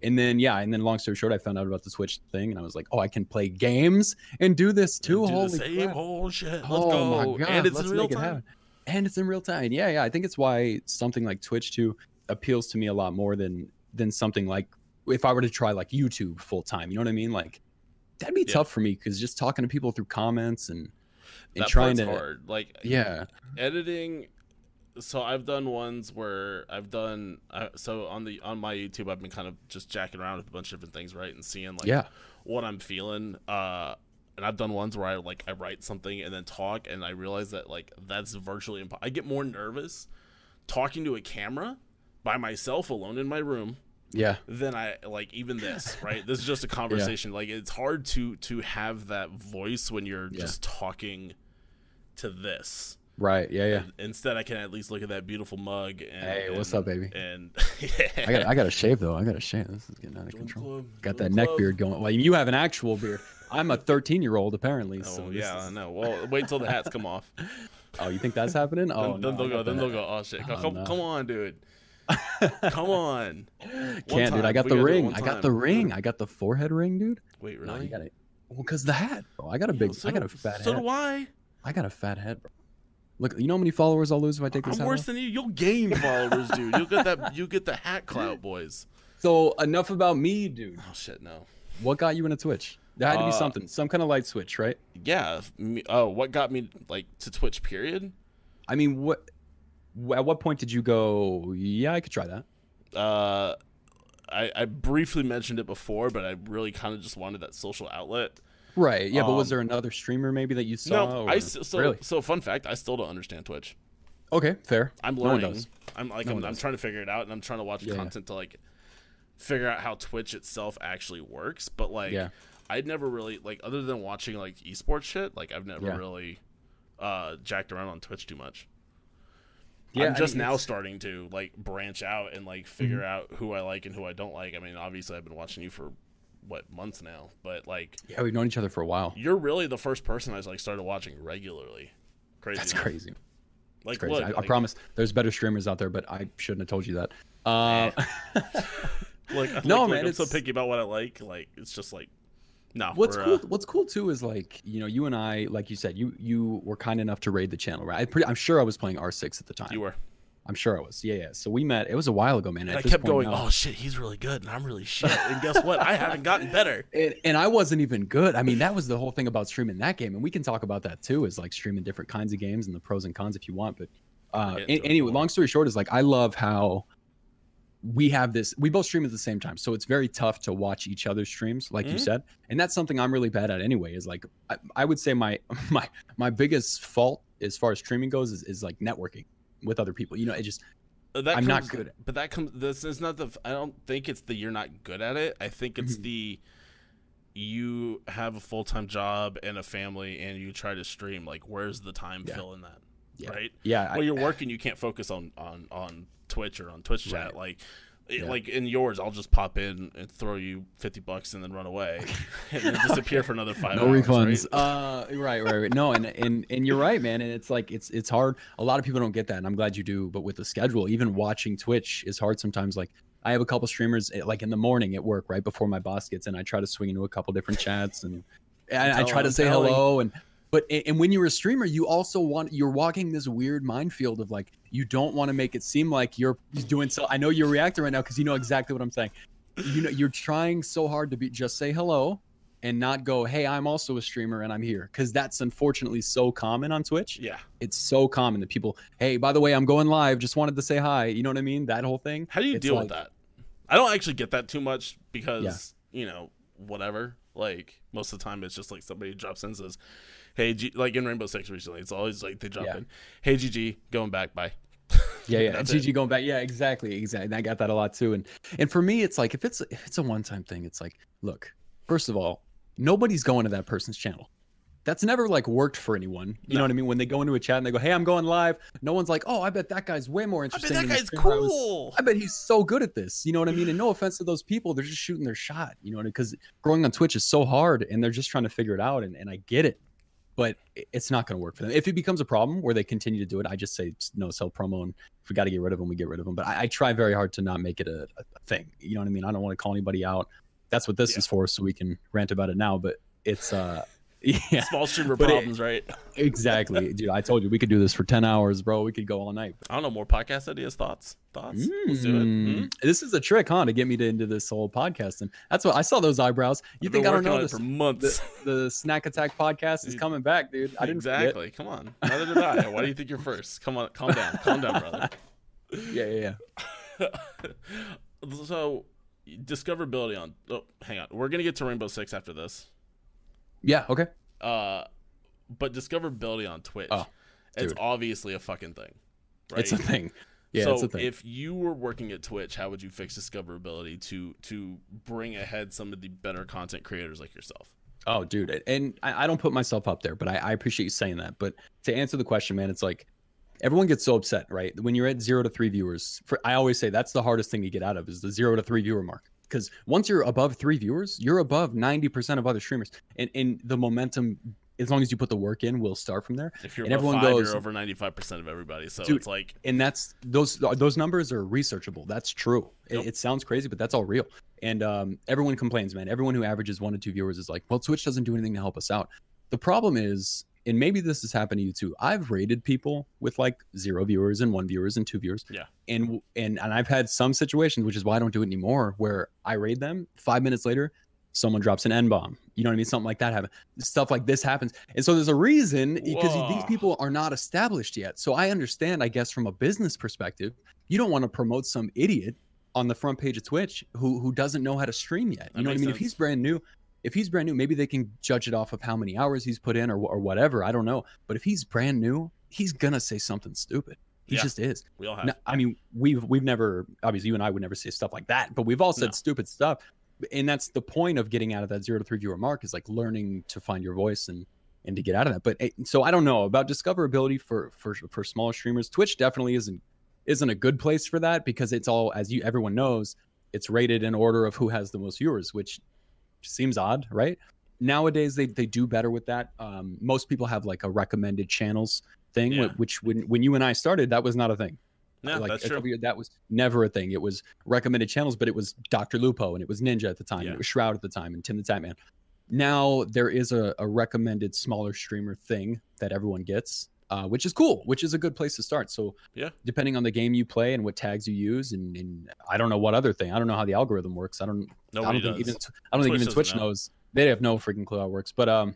And then, yeah, and then long story short, I found out about the Switch thing, and I was like, oh, I can play games and do this too. Do Holy the same crap. Whole shit. Let's oh, go. My God. And it's Let's in real time. It and it's in real time. Yeah, yeah. I think it's why something like Twitch too appeals to me a lot more than than something like if I were to try like YouTube full time. You know what I mean? Like that'd be yeah. tough for me, because just talking to people through comments and, and that trying to hard. Like yeah, editing. So I've done ones where I've done uh, so on the on my YouTube I've been kind of just jacking around with a bunch of different things, right, and seeing like yeah. what I'm feeling. Uh, and I've done ones where I like I write something and then talk, and I realize that like that's virtually impossible. I get more nervous talking to a camera by myself alone in my room. Yeah. Then I like even this, right? This is just a conversation. Yeah. Like it's hard to to have that voice when you're yeah. just talking to this. Right, yeah, yeah. Instead, I can at least look at that beautiful mug. And, hey, and, what's up, baby? And yeah. I got, I got to shave though. I got to shave. This is getting out of Join control. Club. Got Join that club. neck beard going. Well, you have an actual beard. I'm a thirteen-year-old apparently. Oh so yeah, is... I know. Well, wait till the hats come off. Oh, you think that's happening? Oh, then, no, then they'll go. Then they'll go. Oh shit! Oh, come, no. come on, dude. Come on. One Can't, time. dude. I got we the ring. I got the ring. I got the forehead ring, dude. Wait, really? No, you got it. Well, cause the hat. Bro, I got a big. So, I got a fat. So head. do I. I got a fat head, bro. Look, you know how many followers I'll lose if I take this I'm hat worse off? than you. You'll gain followers, dude. You'll get that. You get the hat clout, boys. So enough about me, dude. Oh shit, no. What got you into Twitch? There had uh, to be something, some kind of light switch, right? Yeah. Me, oh, what got me like to Twitch? Period. I mean, what? At what point did you go? Yeah, I could try that. Uh, I, I briefly mentioned it before, but I really kind of just wanted that social outlet. Right. Yeah, um, but was there another streamer maybe that you saw? No, or, I so really? so fun fact, I still don't understand Twitch. Okay, fair. I'm learning. No one does. I'm like no I'm, I'm trying to figure it out, and I'm trying to watch yeah, content yeah. to like figure out how Twitch itself actually works. But like, yeah. I'd never really like other than watching like esports shit. Like I've never yeah. really uh, jacked around on Twitch too much. Yeah, I'm just I mean, now it's... starting to like branch out and like figure mm-hmm. out who I like and who I don't like. I mean, obviously, I've been watching you for. what months now but like yeah we've known each other for a while. You're really the first person I was like started watching regularly. Crazy that's enough. crazy like that's crazy. Look, I, like, I promise there's better streamers out there, but I shouldn't have told you that. Uh like no like, man I'm it's... so picky about what I like. Like it's just like no what's cool uh... what's cool too is like, you know, you and I, like you said, you you were kind enough to raid the channel, right? I pretty, I'm sure I was playing R six at the time. You were I'm sure I was. Yeah, yeah. So we met. It was a while ago, man. And I kept going, oh, shit, he's really good, and I'm really shit. And guess what? I haven't gotten better. And, and I wasn't even good. I mean, that was the whole thing about streaming that game. And we can talk about that, too, is like streaming different kinds of games and the pros and cons if you want. But uh, anyway, long story short is like I love how we have this. We both stream at the same time. So it's very tough to watch each other's streams, like mm-hmm. you said. And that's something I'm really bad at anyway is like I, I would say my my my biggest fault as far as streaming goes is, is like networking with other people. You know, it just that I'm comes, not good at. But that comes this is not the I don't think it's the you're not good at it. I think it's mm-hmm. the you have a full-time job and a family and you try to stream. Like where's the time yeah. fill in that? yeah. right? Yeah. While I, you're working, you can't focus on on on Twitch or on Twitch chat. Right. Like, it, yeah. like in yours, I'll just pop in and throw you fifty bucks and then run away and then disappear okay. for another five. No hours, refunds. Right? Uh, right, right, right. No, and and and you're right, man. And it's like it's it's hard. A lot of people don't get that, and I'm glad you do. But with the schedule, even watching Twitch is hard sometimes. Like. I have a couple streamers like in the morning at work, right before my boss gets in. I try to swing into a couple different chats and, and I try to say hello. And but and when you're a streamer, you also want you're walking this weird minefield of like you don't want to make it seem like you're doing so. I know you're reacting right now because you know exactly what I'm saying. You know you're trying so hard to be just say hello and not go, hey, I'm also a streamer and I'm here, because that's unfortunately so common on Twitch. Yeah, it's so common that people, hey, by the way, I'm going live, just wanted to say hi, you know what I mean? That whole thing. How do you it's deal like, with that? I don't actually get that too much because yeah. you know, whatever, like most of the time it's just like somebody drops in and says, hey, G, like in Rainbow Six recently, it's always like they drop yeah. in, hey G G, going back, bye. Yeah, yeah, G G going back. Yeah, exactly, exactly. And I got that a lot too. And and for me, it's like if it's if it's a one-time thing, it's like, look, first of all, nobody's going to that person's channel. That's never like worked for anyone. You no. know what I mean? When they go into a chat and they go, hey, I'm going live. No one's like, oh, I bet that guy's way more interesting. I bet that guy's cool. I, was, I bet he's so good at this. You know what I mean? And no offense to those people. They're just shooting their shot. You know what I mean? Because growing on Twitch is so hard and they're just trying to figure it out. And, and I get it, but it's not going to work for them. If it becomes a problem where they continue to do it, I just say, no, sell promo. And if we got to get rid of them, we get rid of them. But I, I try very hard to not make it a, a thing. You know what I mean? I don't want to call anybody out. That's what this yeah. is for, so we can rant about it now. But it's uh yeah small streamer problems, it, right? Exactly. Dude, I told you we could do this for ten hours, bro. We could go all night. I don't know, more podcast ideas, thoughts thoughts mm. Let's do it. Mm. This is a trick, huh, to get me to into this whole podcast. And that's what I saw those eyebrows. You I've think I don't know this for months. The, the Snack Attack podcast is dude, coming back, dude. I didn't exactly forget. Come on, neither did I. Why do you think you're first? Come on, calm down, calm down, brother. Yeah, yeah, yeah. So discoverability on oh hang on, we're gonna get to Rainbow Six after this. Yeah, okay. Uh but discoverability on Twitch, oh, it's obviously a fucking thing, right? It's a thing. Yeah, so it's a thing. If you were working at Twitch, how would you fix discoverability to to bring ahead some of the better content creators like yourself? Oh dude, and I, I don't put myself up there, but I, I appreciate you saying that. But to answer the question, man, it's like everyone gets so upset, right? When you're at zero to three viewers, for, I always say that's the hardest thing to get out of is the zero to three viewer mark. Because once you're above three viewers, you're above ninety percent of other streamers. And, and the momentum, as long as you put the work in, will start from there. If you're and above everyone five, goes, you're over ninety-five percent of everybody. So dude, it's like... And that's those those numbers are researchable. That's true. Nope. It, it sounds crazy, but that's all real. And um, everyone complains, man. Everyone who averages one to two viewers is like, well, Twitch doesn't do anything to help us out. The problem is... And maybe this has happened to you too. I've rated people with like zero viewers and one viewers and two viewers. Yeah. And and and I've had some situations, which is why I don't do it anymore, where I raid them. Five minutes later, someone drops an N-bomb. You know what I mean? Something like that happens. Stuff like this happens. And so there's a reason, because these people are not established yet. So I understand, I guess, from a business perspective, you don't want to promote some idiot on the front page of Twitch who who doesn't know how to stream yet. You know what I mean? If he's brand new. If he's brand new, maybe they can judge it off of how many hours he's put in or, or whatever. I don't know. But if he's brand new, he's going to say something stupid. He yeah, just is. We all have. No, I mean, we've we've never, obviously you and I would never say stuff like that, but we've all said no. stupid stuff. And that's the point of getting out of that zero to three viewer mark, is like learning to find your voice and, and to get out of that. But so I don't know about discoverability for, for, for smaller streamers. Twitch definitely isn't, isn't a good place for that, because it's all, as you everyone knows, it's rated in order of who has the most viewers, which seems odd, right? Nowadays they, they do better with that. Um most people have like a recommended channels thing, yeah. which when when you and I started, that was not a thing. No, like, that's true. Years, that was never a thing. It was recommended channels, but it was Doctor Lupo and it was Ninja at the time, yeah. and it was Shroud at the time, and Tim the Tatman. Now there is a, a recommended smaller streamer thing that everyone gets, uh which is cool, which is a good place to start. So yeah, depending on the game you play and what tags you use, and, and I don't know what other thing, I don't know how the algorithm works. I don't Nobody I don't does. think even I don't Twitch think even Twitch know. knows. They have no freaking clue how it works. But um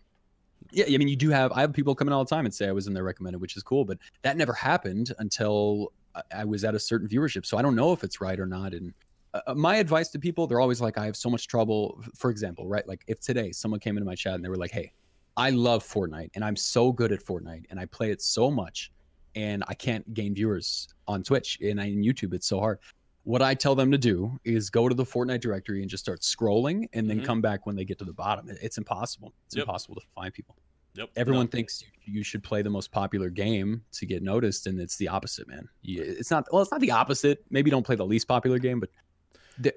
yeah, I mean, you do have I have people come in all the time and say I was in their recommended, which is cool, but that never happened until I was at a certain viewership. So I don't know if it's right or not. And uh, my advice to people, they're always like, I have so much trouble, for example, right? Like if today someone came into my chat and they were like, hey, I love Fortnite and I'm so good at Fortnite and I play it so much and I can't gain viewers on Twitch and on YouTube. It's so hard. What I tell them to do is go to the Fortnite directory and just start scrolling and then mm-hmm. come back when they get to the bottom. It's impossible. It's yep. impossible to find people. Yep. Everyone no. thinks you should play the most popular game to get noticed, and it's the opposite, man. It's not well, it's not the opposite. Maybe don't play the least popular game, but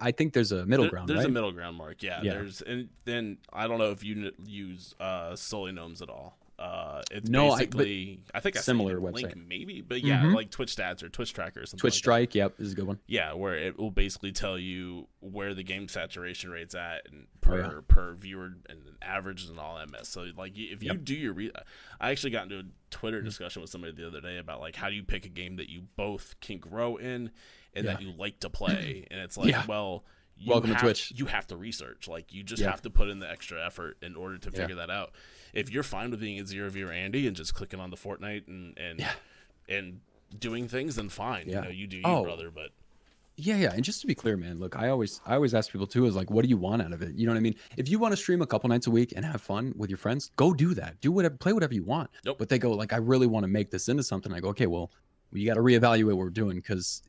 I think there's a middle there, ground. There's right? a middle ground, Mark. Yeah, yeah. There's and then I don't know if you use uh, Solenomes at all. Uh, it's no, basically I, I think I similar website link maybe, but yeah, mm-hmm. like Twitch Stats or Twitch Tracker or something. Twitch like Strike, that. Yep, is a good one. Yeah, where it will basically tell you where the game saturation rate's at and per oh, yeah. per viewer and averages and all that mess. So like if you yep. do your, re- I actually got into a Twitter discussion with somebody the other day about like how do you pick a game that you both can grow in and yeah. that you like to play, and it's like yeah. well. You Welcome have, to Twitch. You have to research. Like, you just yeah. have to put in the extra effort in order to figure yeah. that out. If you're fine with being a zero viewer Andy and just clicking on the Fortnite and and, yeah. and doing things, then fine. Yeah. You know, you do you, oh. brother. But yeah, yeah. And just to be clear, man, look, I always I always ask people too is like, what do you want out of it? You know what I mean? If you want to stream a couple nights a week and have fun with your friends, go do that. Do whatever, play whatever you want. Nope. But they go like, I really want to make this into something. I go, okay, well, you got to reevaluate what we're doing because.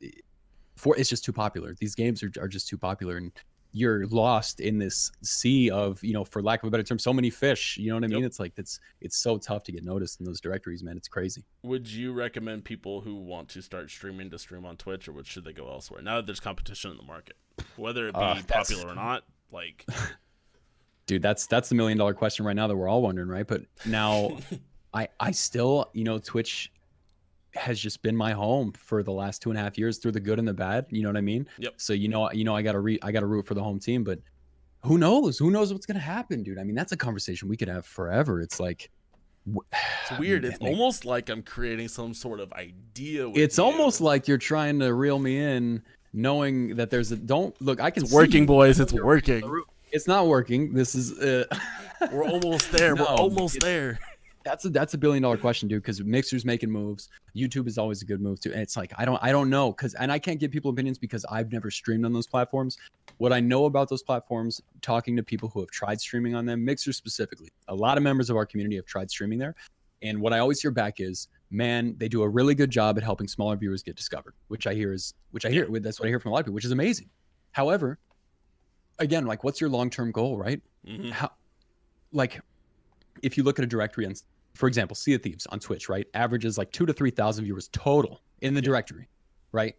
For, it's just too popular. These games are, are just too popular, and you're lost in this sea of, you know, for lack of a better term, so many fish. You know what I mean? Yep. It's like it's it's so tough to get noticed in those directories, man. It's crazy. Would you recommend people who want to start streaming to stream on Twitch, or should they go elsewhere? Now that there's competition in the market, whether it be uh, popular or not, like, dude, that's that's the million dollar question right now that we're all wondering, right? But now, I I still, you know, Twitch has just been my home for the last two and a half years through the good and the bad. You know what I mean? Yep. So, you know, you know, I got to re I got to root for the home team, but who knows, who knows what's going to happen, dude. I mean, that's a conversation we could have forever. It's like, it's weird. Man, it's like, almost like I'm creating some sort of idea. With it's you. Almost like you're trying to reel me in knowing that there's a, don't look, I can it's working you. Boys. It's working. It's not working. This is, uh... we're almost there. No, we're almost there. That's a, that's a billion dollar question, dude, because Mixer's making moves. YouTube is always a good move too. And it's like, I don't, I don't know. Cause, and I can't give people opinions because I've never streamed on those platforms. What I know about those platforms, talking to people who have tried streaming on them, Mixer specifically, a lot of members of our community have tried streaming there. And what I always hear back is, man, they do a really good job at helping smaller viewers get discovered, which I hear is, which I hear, that's what I hear from a lot of people, which is amazing. However, again, like what's your long-term goal, right? Mm-hmm. How, like if you look at a directory and for example, Sea of Thieves on Twitch, right? Averages like two to three thousand viewers total in the yeah. directory, right?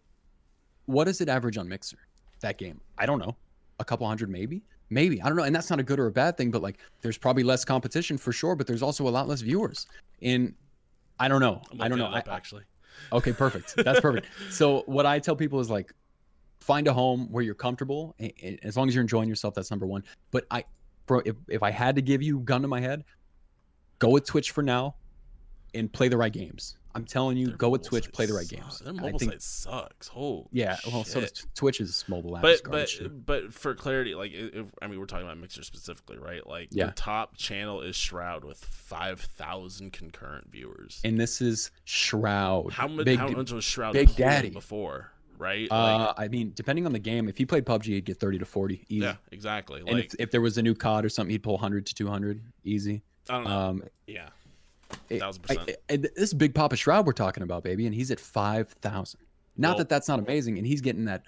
What does it average on Mixer? That game, I don't know, a couple hundred, maybe, maybe I don't know. And that's not a good or a bad thing, but like, there's probably less competition for sure, but there's also a lot less viewers. And I don't know, I don't know. Up, I, actually, okay, perfect. That's perfect. So what I tell people is like, find a home where you're comfortable, and, and as long as you're enjoying yourself, that's number one. But I, bro, if if I had to give you gun to my head. Go with Twitch for now and play the right games. I'm telling you, Their go with Twitch, play the right sucks. Games. Their mobile I think, site sucks. Holy yeah, well, shit. So does Twitch's mobile app. But, but, but for clarity, like, if, I mean, we're talking about Mixer specifically, right? Like, yeah. the top channel is Shroud with five thousand concurrent viewers. And this is Shroud. How much, big, how much was Shroud Big Daddy before, right? Uh, like, I mean, depending on the game, if he played P U B G, he'd get thirty to forty. Easy. Yeah, exactly. And like, if, if there was a new C O D or something, he'd pull one hundred to two hundred. Easy. I don't know. Um, yeah, thousand percent. This Big Papa Shroud we're talking about, baby, and he's at five thousand. Not well, that that's not amazing, and he's getting that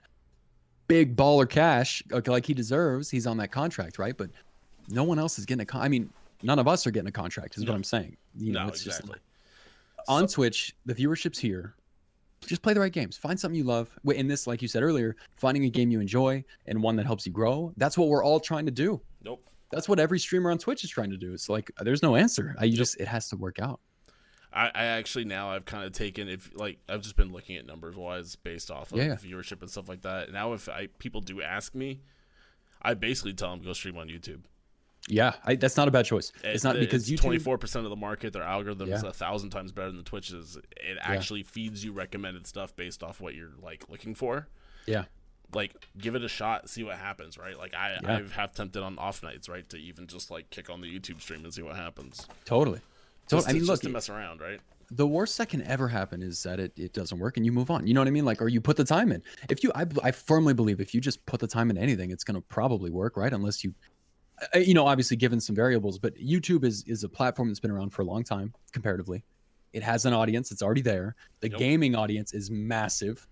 big baller cash like he deserves. He's on that contract, right? But no one else is getting a. Con I mean, none of us are getting a contract. Is no. what I'm saying. You know, no, it's exactly. just like, on so Twitch, the viewership's here. Just play the right games. Find something you love. In this, like you said earlier, finding a game you enjoy and one that helps you grow. That's what we're all trying to do. Nope. That's what every streamer on Twitch is trying to do. It's like, there's no answer. I you just, it has to work out. I, I actually, now I've kind of taken, if like, I've just been looking at numbers wise based off of yeah. viewership and stuff like that. Now, if I, people do ask me, I basically tell them go stream on YouTube. Yeah. I, that's not a bad choice. It's, it's not because you twenty-four percent of the market, their algorithm is yeah. a thousand times better than Twitch's. It actually yeah. feeds you recommended stuff based off what you're like looking for. Yeah. Like, give it a shot, see what happens, right? Like, I yeah. I've half tempted on off nights, right, to even just like kick on the YouTube stream and see what happens. Totally, totally. Just, I mean, look, just to mess around, right? The worst that can ever happen is that it, it doesn't work and you move on. You know what I mean? Like, or you put the time in. If you, I I firmly believe if you just put the time in anything, it's gonna probably work, right? Unless you, you know, obviously given some variables, but YouTube is is a platform that's been around for a long time comparatively. It has an audience; it's already there. The yep. gaming audience is massive.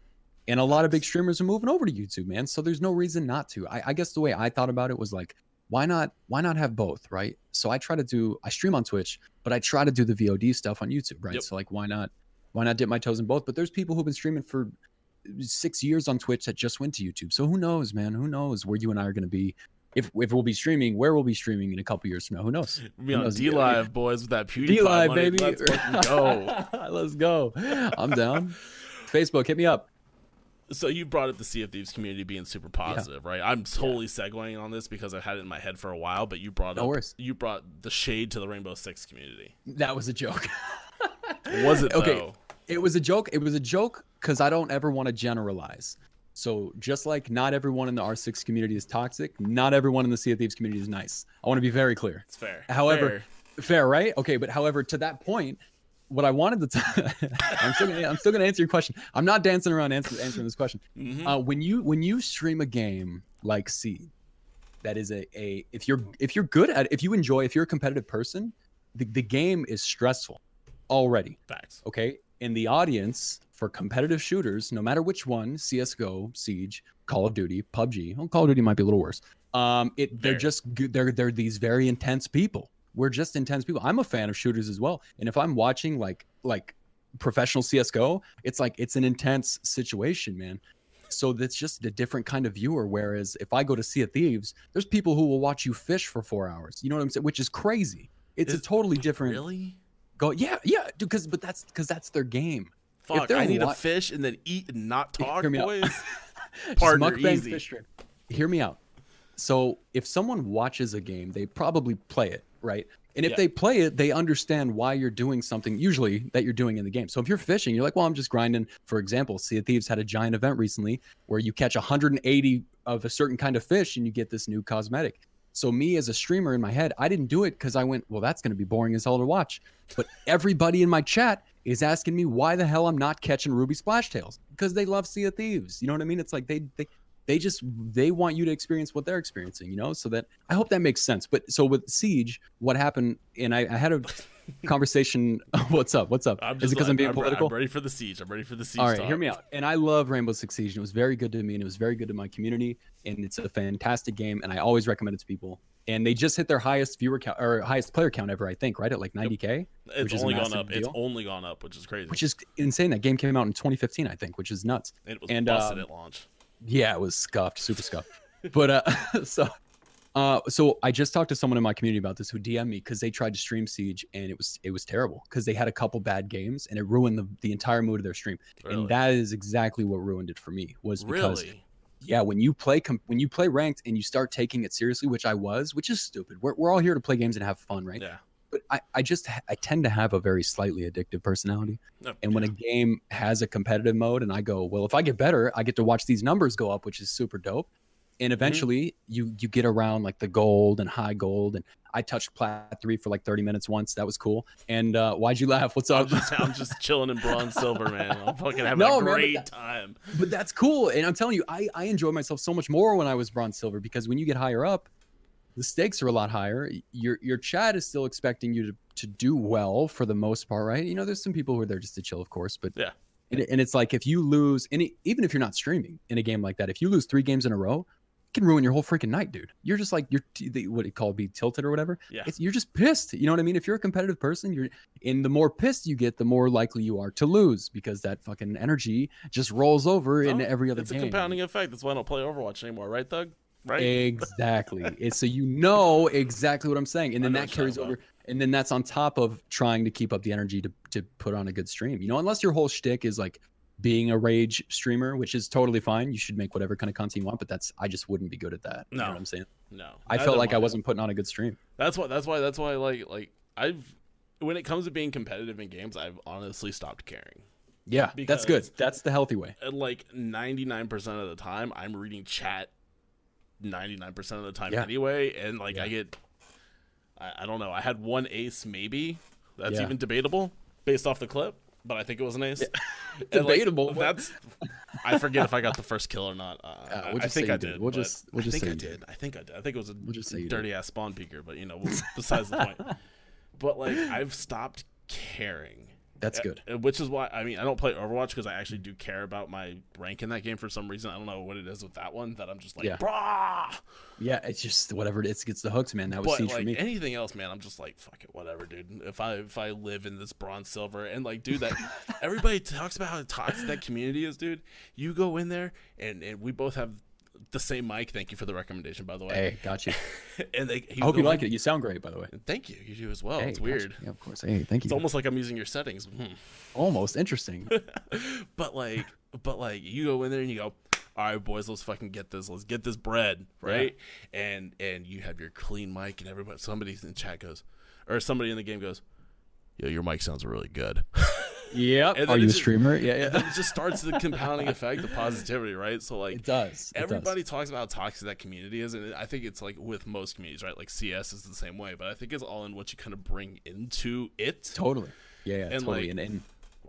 And a lot of big streamers are moving over to YouTube, man. So there's no reason not to. I, I guess the way I thought about it was like, why not why not have both, right? So I try to do, I stream on Twitch, but I try to do the V O D stuff on YouTube, right? Yep. So like, why not why not dip my toes in both? But there's people who've been streaming for six years on Twitch that just went to YouTube. So who knows, man? Who knows where you and I are going to be? If if we'll be streaming, where we'll be streaming in a couple years from now, who knows? We'll be on D Live, boys, with that PewDiePie D Live, money. Baby. Let's fucking go. Let's go. I'm down. Facebook, hit me up. So you brought up the Sea of Thieves community being super positive, yeah. right? I'm totally yeah. segueing on this because I've had it in my head for a while, but you brought no up worse. you brought the shade to the Rainbow Six community. That was a joke. Was it though? Okay. It was a joke. It was a joke because I don't ever want to generalize. So just like not everyone in the R six community is toxic, not everyone in the Sea of Thieves community is nice. I want to be very clear. It's fair. However, fair, fair right? Okay, but however, to that point, what I wanted to t- I'm still gonna, I'm still going to answer your question. I'm not dancing around answer, answering this question. Mm-hmm. Uh, when you when you stream a game like Seed, that is a a if you're if you're good at if you enjoy if you're a competitive person, the, the game is stressful already. Facts. Okay? In the audience for competitive shooters, no matter which one, C S G O, Siege, Call of Duty, P U B G. Well, Call of Duty might be a little worse. Um, it Fair. they're just they're they're these very intense people. We're just intense people. I'm a fan of shooters as well. And if I'm watching like like professional C S G O, it's like it's an intense situation, man. So that's just a different kind of viewer. Whereas if I go to Sea of Thieves, there's people who will watch you fish for four hours. You know what I'm saying? Which is crazy. It's is, a totally different. Really? Go yeah yeah. Dude, cause but that's because that's their game. Fuck. I need to wa- fish and then eat and not talk, Hear me boys. Out. Partner easy. Fish stream. Hear me out. So if someone watches a game, they probably play it. Right. And if yeah. they play it, they understand why you're doing something usually that you're doing in the game. So if you're fishing, you're like, well, I'm just grinding. For example, Sea of Thieves had a giant event recently where you catch one hundred eighty of a certain kind of fish and you get this new cosmetic. So me as a streamer in my head, I didn't do it because I went, well, that's going to be boring as hell to watch. But everybody in my chat is asking me why the hell I'm not catching Ruby Splashtails because they love Sea of Thieves. You know what I mean? It's like they they. They just, they want you to experience what they're experiencing, you know, so that, I hope that makes sense. But so with Siege, what happened, and I, I had a conversation, what's up, what's up? I'm just, Is it because I'm, I'm being I'm, political? I'm ready for the Siege. I'm ready for the Siege. All right, talk. Hear me out. And I love Rainbow Six Siege, and it was very good to me, and it was very good to my community, and it's a fantastic game, and I always recommend it to people. And they just hit their highest viewer count, or highest player count ever, I think, right? At like ninety K? It's only gone up. Deal. It's only gone up, which is crazy. Which is insane. That game came out in twenty fifteen, I think, which is nuts. It was and, busted um, at launch. Yeah, it was scuffed, super scuffed. But uh, so uh, so I just talked to someone in my community about this who D M'd me because they tried to stream Siege and it was it was terrible because they had a couple bad games and it ruined the, the entire mood of their stream. Really? And that is exactly what ruined it for me was because really? yeah, when you play com- when you play ranked and you start taking it seriously, which I was, which is stupid. We're we're all here to play games and have fun, right? Yeah. But I, I just I tend to have a very slightly addictive personality. Oh, and when yeah. a game has a competitive mode and I go, well, if I get better, I get to watch these numbers go up, which is super dope. And eventually mm-hmm. you you get around like the gold and high gold. And I touched plat three for like thirty minutes once. That was cool. And uh, why'd you laugh? What's up? I'm just, I'm just chilling in bronze silver, man. I'm fucking having no, a great man, but that, time. But that's cool. And I'm telling you, I, I enjoyed myself so much more when I was bronze silver because when you get higher up, the stakes are a lot higher. Your your chat is still expecting you to, to do well for the most part, right? You know, there's some people who are there just to chill, of course, but yeah. And, and it's like if you lose any, even if you're not streaming in a game like that, if you lose three games in a row, it can ruin your whole freaking night, dude. You're just like you're the, what it called be tilted or whatever. Yeah, it's, you're just pissed. You know what I mean? If you're a competitive person, you're and the more pissed you get, the more likely you are to lose because that fucking energy just rolls over oh, into every other. It's game. It's a compounding effect. That's why I don't play Overwatch anymore, right, Doug? Right. Exactly. It's so you know exactly what I'm saying, and then that carries over, and then that's on top of trying to keep up the energy to to put on a good stream. You know, unless your whole shtick is like being a rage streamer, which is totally fine. You should make whatever kind of content you want, but that's I just wouldn't be good at that. No, you know what I'm saying? No, I felt like I wasn't putting on a good stream. That's why. That's why. That's why. Like like I've when it comes to being competitive in games, I've honestly stopped caring. Yeah, that's good. That's the healthy way. Like ninety-nine percent of the time, I'm reading chat. ninety-nine percent of the time yeah. anyway, and like yeah. I get I, I don't know, I had one ace maybe that's yeah. even debatable based off the clip, but I think it was an ace. Yeah. Debatable. Like, that's I forget if I got the first kill or not. Uh, yeah, we'll I, I think I did. did. We'll just we'll I just think say I did. did. I think I did. I think it was a we'll dirty ass spawn peeker, but you know, besides the point. But like I've stopped caring. That's good. Which is why, I mean, I don't play Overwatch because I actually do care about my rank in that game for some reason. I don't know what it is with that one that I'm just like, yeah. brah. Yeah, it's just whatever it is gets the hooks, man. That was but, Siege like, for me. Anything else, man, I'm just like, fuck it, whatever, dude. If I if I live in this bronze, silver, and like, dude, that everybody talks about how toxic that community is, dude. You go in there, and, and we both have the same mic. Thank you for the recommendation, by the way. Hey, got you. And they, I hope you like it. You sound great, by the way. Thank you. You do as well. Hey, it's weird. Yeah, of course. Hey, thank you. It's almost like I'm using your settings. Hmm. Almost interesting. But like, but like, you go in there and you go, all right, boys, let's fucking get this. Let's get this bread, right? Yeah. And and you have your clean mic, and everybody, somebody in the chat goes, or somebody in the game goes, yo, your mic sounds really good. Yep. Are you a just, streamer? Yeah, yeah. Then it just starts the compounding effect, the positivity, right? So like, it does. It everybody does. Talks about how toxic that community is, and I think it's like with most communities, right? Like C S is the same way, but I think it's all in what you kind of bring into it. Totally. Yeah. yeah and totally. Like, and, and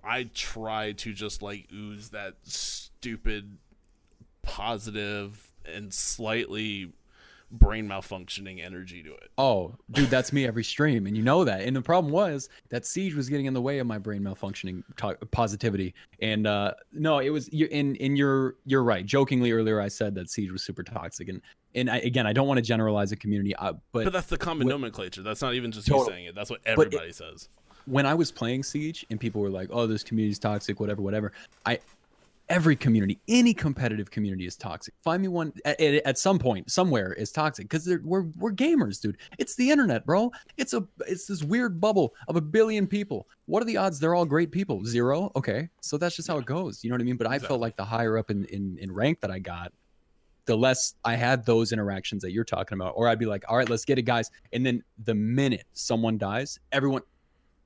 I try to just like ooze that stupid, positive, and slightly brain malfunctioning energy to it. Oh, dude, that's me every stream, and you know that. And the problem was that Siege was getting in the way of my brain malfunctioning to- positivity. And uh, no, it was. You in in your you're right. Jokingly earlier, I said that Siege was super toxic, and and I, again, I don't want to generalize a community, uh, but but that's the common what, nomenclature. That's not even just totally, you saying it. That's what everybody it, says. When I was playing Siege, and people were like, "Oh, this community's toxic," whatever, whatever. I. Every community, any competitive community is toxic. Find me one at, at some point, somewhere is toxic because we're we're gamers, dude. It's the internet, bro. It's a it's this weird bubble of a billion people. What are the odds they're all great people? Zero. Okay, so that's just how it goes. You know what I mean? But I exactly. felt like the higher up in, in in rank that I got, the less I had those interactions that you're talking about. Or I'd be like, all right, let's get it, guys. And then the minute someone dies, everyone.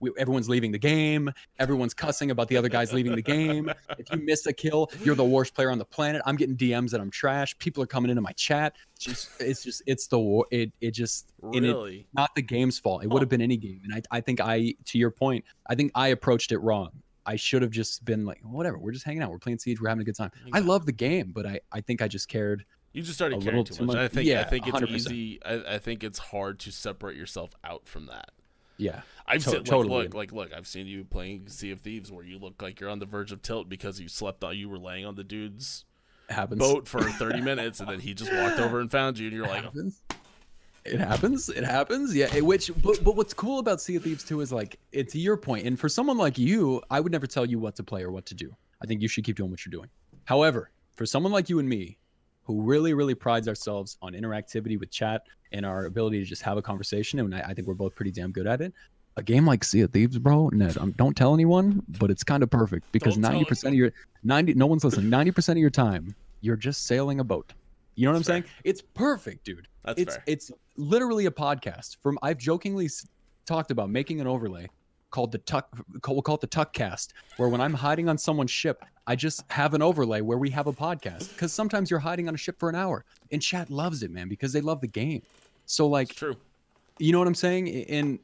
We, everyone's leaving the game. Everyone's cussing about the other guys leaving the game. If you miss a kill, you're the worst player on the planet. I'm getting D Ms that I'm trash. People are coming into my chat. It's just, it's just, it's the it, it just really it, not the game's fault. It would have been any game. And I, I think I, to your point, I think I approached it wrong. I should have just been like, whatever. We're just hanging out. We're playing Siege. We're having a good time. I love the game, but I, I think I just cared. You just started caring too much. much. I think, yeah, I think it's one hundred percent easy. I, I think it's hard to separate yourself out from that. Yeah, I've to- seen, like, totally. Look, like, look, I've seen you playing Sea of Thieves where you look like you're on the verge of tilt because you slept on, you were laying on the dude's boat for thirty minutes, and then he just walked over and found you, and you're it like, happens. Oh. It happens, it happens, yeah. It, which, but, but what's cool about Sea of Thieves too is like, it's your point, and for someone like you, I would never tell you what to play or what to do. I think you should keep doing what you're doing. However, for someone like you and me, who really, really prides ourselves on interactivity with chat and our ability to just have a conversation, and I, I think we're both pretty damn good at it. A game like Sea of Thieves, bro, Ned, I'm, don't tell anyone, but it's kind of perfect because ninety percent of your ninety, no one's listening. Ninety percent of your time, you're just sailing a boat. You know what That's I'm fair. saying? It's perfect, dude. That's it's fair. It's literally a podcast. From I've jokingly talked about making an overlay called the Tuck. We'll call it the Tuck Cast, where when I'm hiding on someone's ship, I just have an overlay where we have a podcast because sometimes you're hiding on a ship for an hour, and chat loves it, man, because they love the game. So like, it's true. You know what I'm saying? And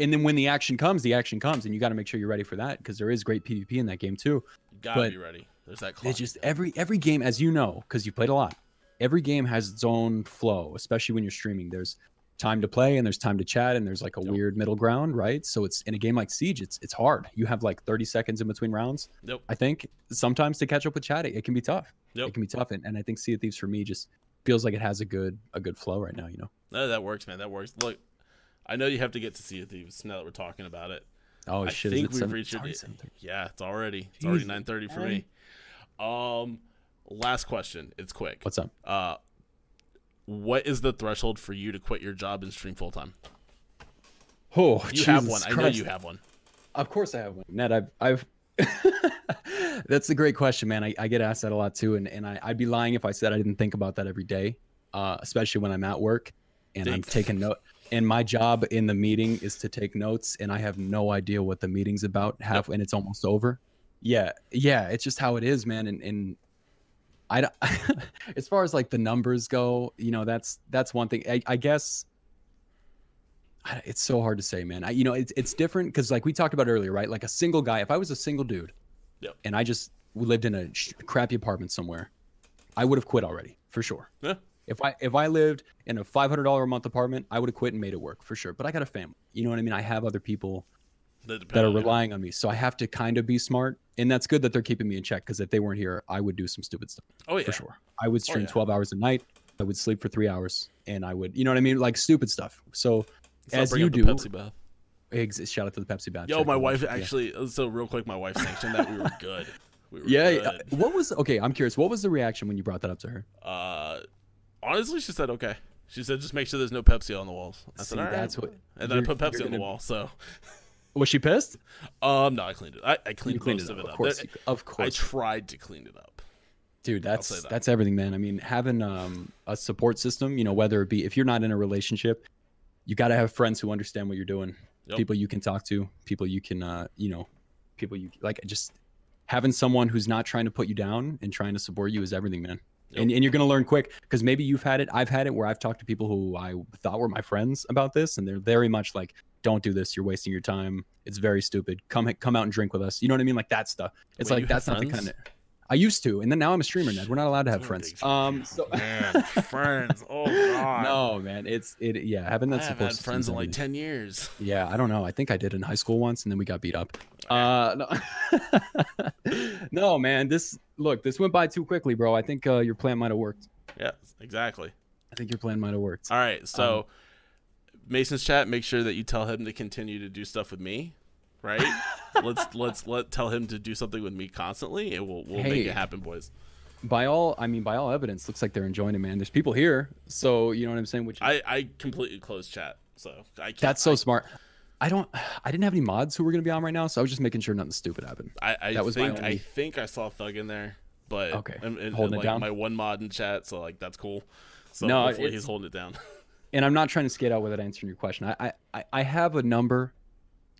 and then when the action comes, the action comes, and you got to make sure you're ready for that because there is great PvP in that game too. You gotta but be ready. There's that clock. It's just every every game, as you know, because you played a lot. Every game has its own flow, especially when you're streaming. There's time to play and there's time to chat and there's like a nope. weird middle ground, right? So it's in a game like Siege, it's it's hard. You have like thirty seconds in between rounds. Nope. I think sometimes to catch up with chat, it, it can be tough. Nope. It can be tough, and, and I think Sea of Thieves for me just feels like it has a good a good flow right now. You know, no, that works, man. That works. Look, I know you have to get to Sea of Thieves now that we're talking about it. Oh I shit! I think we've reached it. Yeah, it's already it's Jeez, already nine thirty for me. Um, last question. It's quick. What's up? Uh. What is the threshold for you to quit your job and stream full time? Oh, you Jesus have one. Christ. I know you have one. Of course I have one. Ned, I've, I've, that's a great question, man. I, I get asked that a lot too. And, and I, I'd be lying if I said I didn't think about that every day, uh, especially when I'm at work and Thanks. I'm taking note. And my job in the meeting is to take notes. And I have no idea what the meeting's about half and it's almost over. Yeah. Yeah. It's just how it is, man. And, and, I don't, as far as like the numbers go, you know, that's, that's one thing, I, I guess I, it's so hard to say, man. I, you know, it's, it's different. Cause like we talked about earlier, right? Like a single guy, if I was a single dude yep. and I just lived in a sh- crappy apartment somewhere, I would have quit already for sure. Yeah. If I, if I lived in a five hundred dollars a month apartment, I would have quit and made it work for sure. But I got a family, you know what I mean? I have other people that are relying on me. So I have to kind of be smart. And that's good that they're keeping me in check, because if they weren't here, I would do some stupid stuff. Oh, yeah. For sure. I would stream oh, yeah. twelve hours a night. I would sleep for three hours. And I would, you know what I mean? Like stupid stuff. So Let's as bring you up the do. Pepsi bath. Ex- shout out to the Pepsi bath. Yo, my wife actually, yeah. so real quick, my wife sanctioned that we were good. We were yeah. Good. What was, okay, I'm curious. What was the reaction when you brought that up to her? Uh, honestly, she said, okay. She said, just make sure there's no Pepsi on the walls. I said, all right. That's what, and then I put Pepsi on the wall, so. Was she pissed? Um, no, I cleaned it. I, I cleaned, cleaned most it up, of it up. Of course, there, of course. I tried to clean it up. Dude, that's that. that's everything, man. I mean, having um a support system, you know, whether it be if you're not in a relationship, you got to have friends who understand what you're doing. Yep. People you can talk to, people you can, uh, you know, people you like. Just having someone who's not trying to put you down and trying to support you is everything, man. Yep. And, and you're going to learn quick, because maybe you've had it. I've had it where I've talked to people who I thought were my friends about this, and they're very much like, don't do this. You're wasting your time. It's very stupid. Come come out and drink with us. You know what I mean? Like that stuff. It's Wait, like, that's not friends? the kind of... I used to, and then now I'm a streamer, Ned. We're not allowed to have don't friends. Um, so... man, friends. Oh, God. No, man. It's... it. Yeah, having that I support had friends in like ten years. Yeah, I don't know. I think I did in high school once, and then we got beat up. Uh, no. no, man. This... Look, this went by too quickly, bro. I think uh, your plan might have worked. Yeah, exactly. I think your plan might have worked. All right, so... Um, Mason's chat, make sure that you tell him to continue to do stuff with me, right? let's let's let tell him to do something with me constantly, and we'll we'll hey, make it happen, boys. By all I mean, by all evidence, looks like they're enjoying it, man. There's people here, so you know what I'm saying. Which I I completely closed chat, so I can't. That's so I, smart. I don't. I didn't have any mods who were gonna be on right now, so I was just making sure nothing stupid happened. I, I that was think only... I think I saw Thug in there, but okay, and, and, holding and, like, it down. My one mod in chat, so like that's cool. So no, hopefully he's holding it down. And I'm not trying to skate out without answering your question. I, I, I have a number,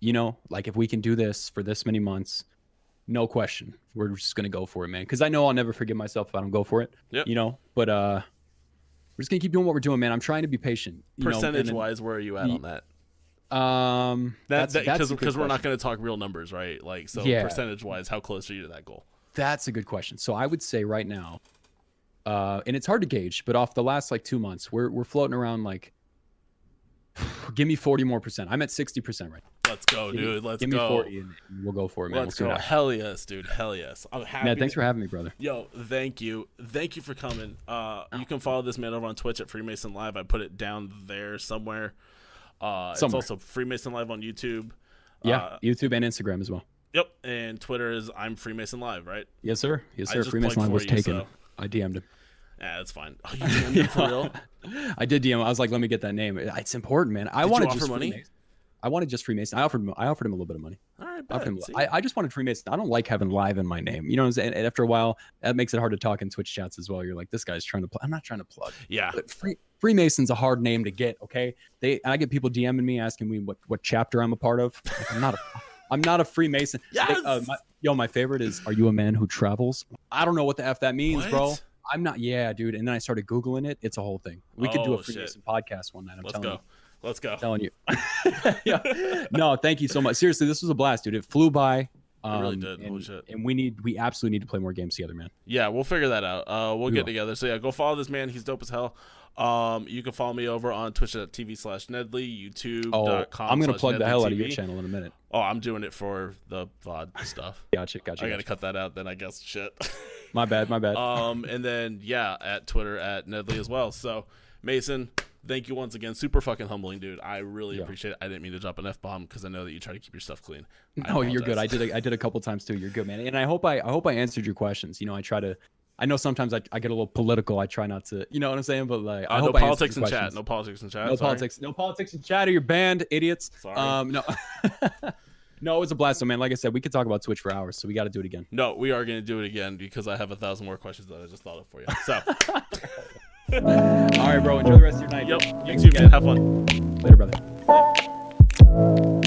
you know, like if we can do this for this many months, no question. We're just going to go for it, man. Because I know I'll never forgive myself if I don't go for it, yep. you know. But uh, we're just going to keep doing what we're doing, man. I'm trying to be patient. Percentage-wise, where are you at on that? Um, that Because that, we're not going to talk real numbers, right? Like, so yeah. percentage-wise, how close are you to that goal? That's a good question. So I would say right now, Uh, and it's hard to gauge, but off the last like two months, we're we're floating around like, give me forty more percent. I'm at sixty percent right now. Let's go, give dude. Me, Let's give go. Give me forty, and we'll go for it, man. Let's we'll go. Hell yes, dude. Hell yes. I'm happy. Ned, thanks for having me, brother. Yo, thank you, thank you for coming. Uh, you can follow this man over on Twitch at Freemason Live. I put it down there somewhere. Uh, somewhere. It's also Freemason Live on YouTube. Yeah, uh, YouTube and Instagram as well. Yep, and Twitter is I'm Freemason Live, right? Yes, sir. Yes, sir. Freemason Live was you, taken. So. I D M'd him. Yeah, that's fine. Oh, you D M'd him for real? I did D M him. I was like, let me get that name. It's important, man. I wanted just money. I wanted just Freemason. I offered him. I offered him a little bit of money. All right, bet. Him, I, I just wanted Freemason. I don't like having live in my name. You know what I'm saying? And after a while, that makes it hard to talk in Twitch chats as well. You're like, this guy's trying to plug. I'm not trying to plug. Yeah. But Free- Freemason's a hard name to get. Okay. They. I get people DMing me asking me what what chapter I'm a part of. Like, I'm not a. I'm not a Freemason. Yes. Uh, my, yo, my favorite is, are you a man who travels? I don't know what the F that means, what? bro. I'm not. Yeah, dude. And then I started Googling it. It's a whole thing. We oh, could do a Freemason shit. podcast one night. I'm Let's telling go. you. Let's go. I'm telling you. yeah. No, thank you so much. Seriously, this was a blast, dude. It flew by. Um, it really did. And, Holy shit. and we need, we absolutely need to play more games together, man. Yeah, we'll figure that out. Uh, we'll we get will. together. So yeah, go follow this man. He's dope as hell. Um, you can follow me over on twitch.tv slash Nedley, youtube dot com. Oh, I'm going to plug the hell out of your channel in a minute. Oh, I'm doing it for the V O D stuff. gotcha, gotcha. I got to gotcha. cut that out then, I guess. Shit. my bad, my bad. Um, and then, yeah, at Twitter, at Nedley as well. So, Mason, thank you once again. Super fucking humbling, dude. I really yeah. appreciate it. I didn't mean to drop an F-bomb because I know that you try to keep your stuff clean. No, you're good. I did a, I did a couple times, too. You're good, man. And I hope I, I hope I answered your questions. You know, I try to... I know sometimes I, I get a little political. I try not to, you know what I'm saying? But like, I uh, hope no I politics in chat. No politics in chat. No sorry. politics. No politics in chat, or you're banned, idiots. Sorry. Um, no, no, it was a blast, though, man. Like I said, we could talk about Twitch for hours, so we got to do it again. No, we are going to do it again because I have a thousand more questions that I just thought of for you. So, all right, bro. Enjoy the rest of your night. Yep. You too, man. Have fun. Later, brother. Later.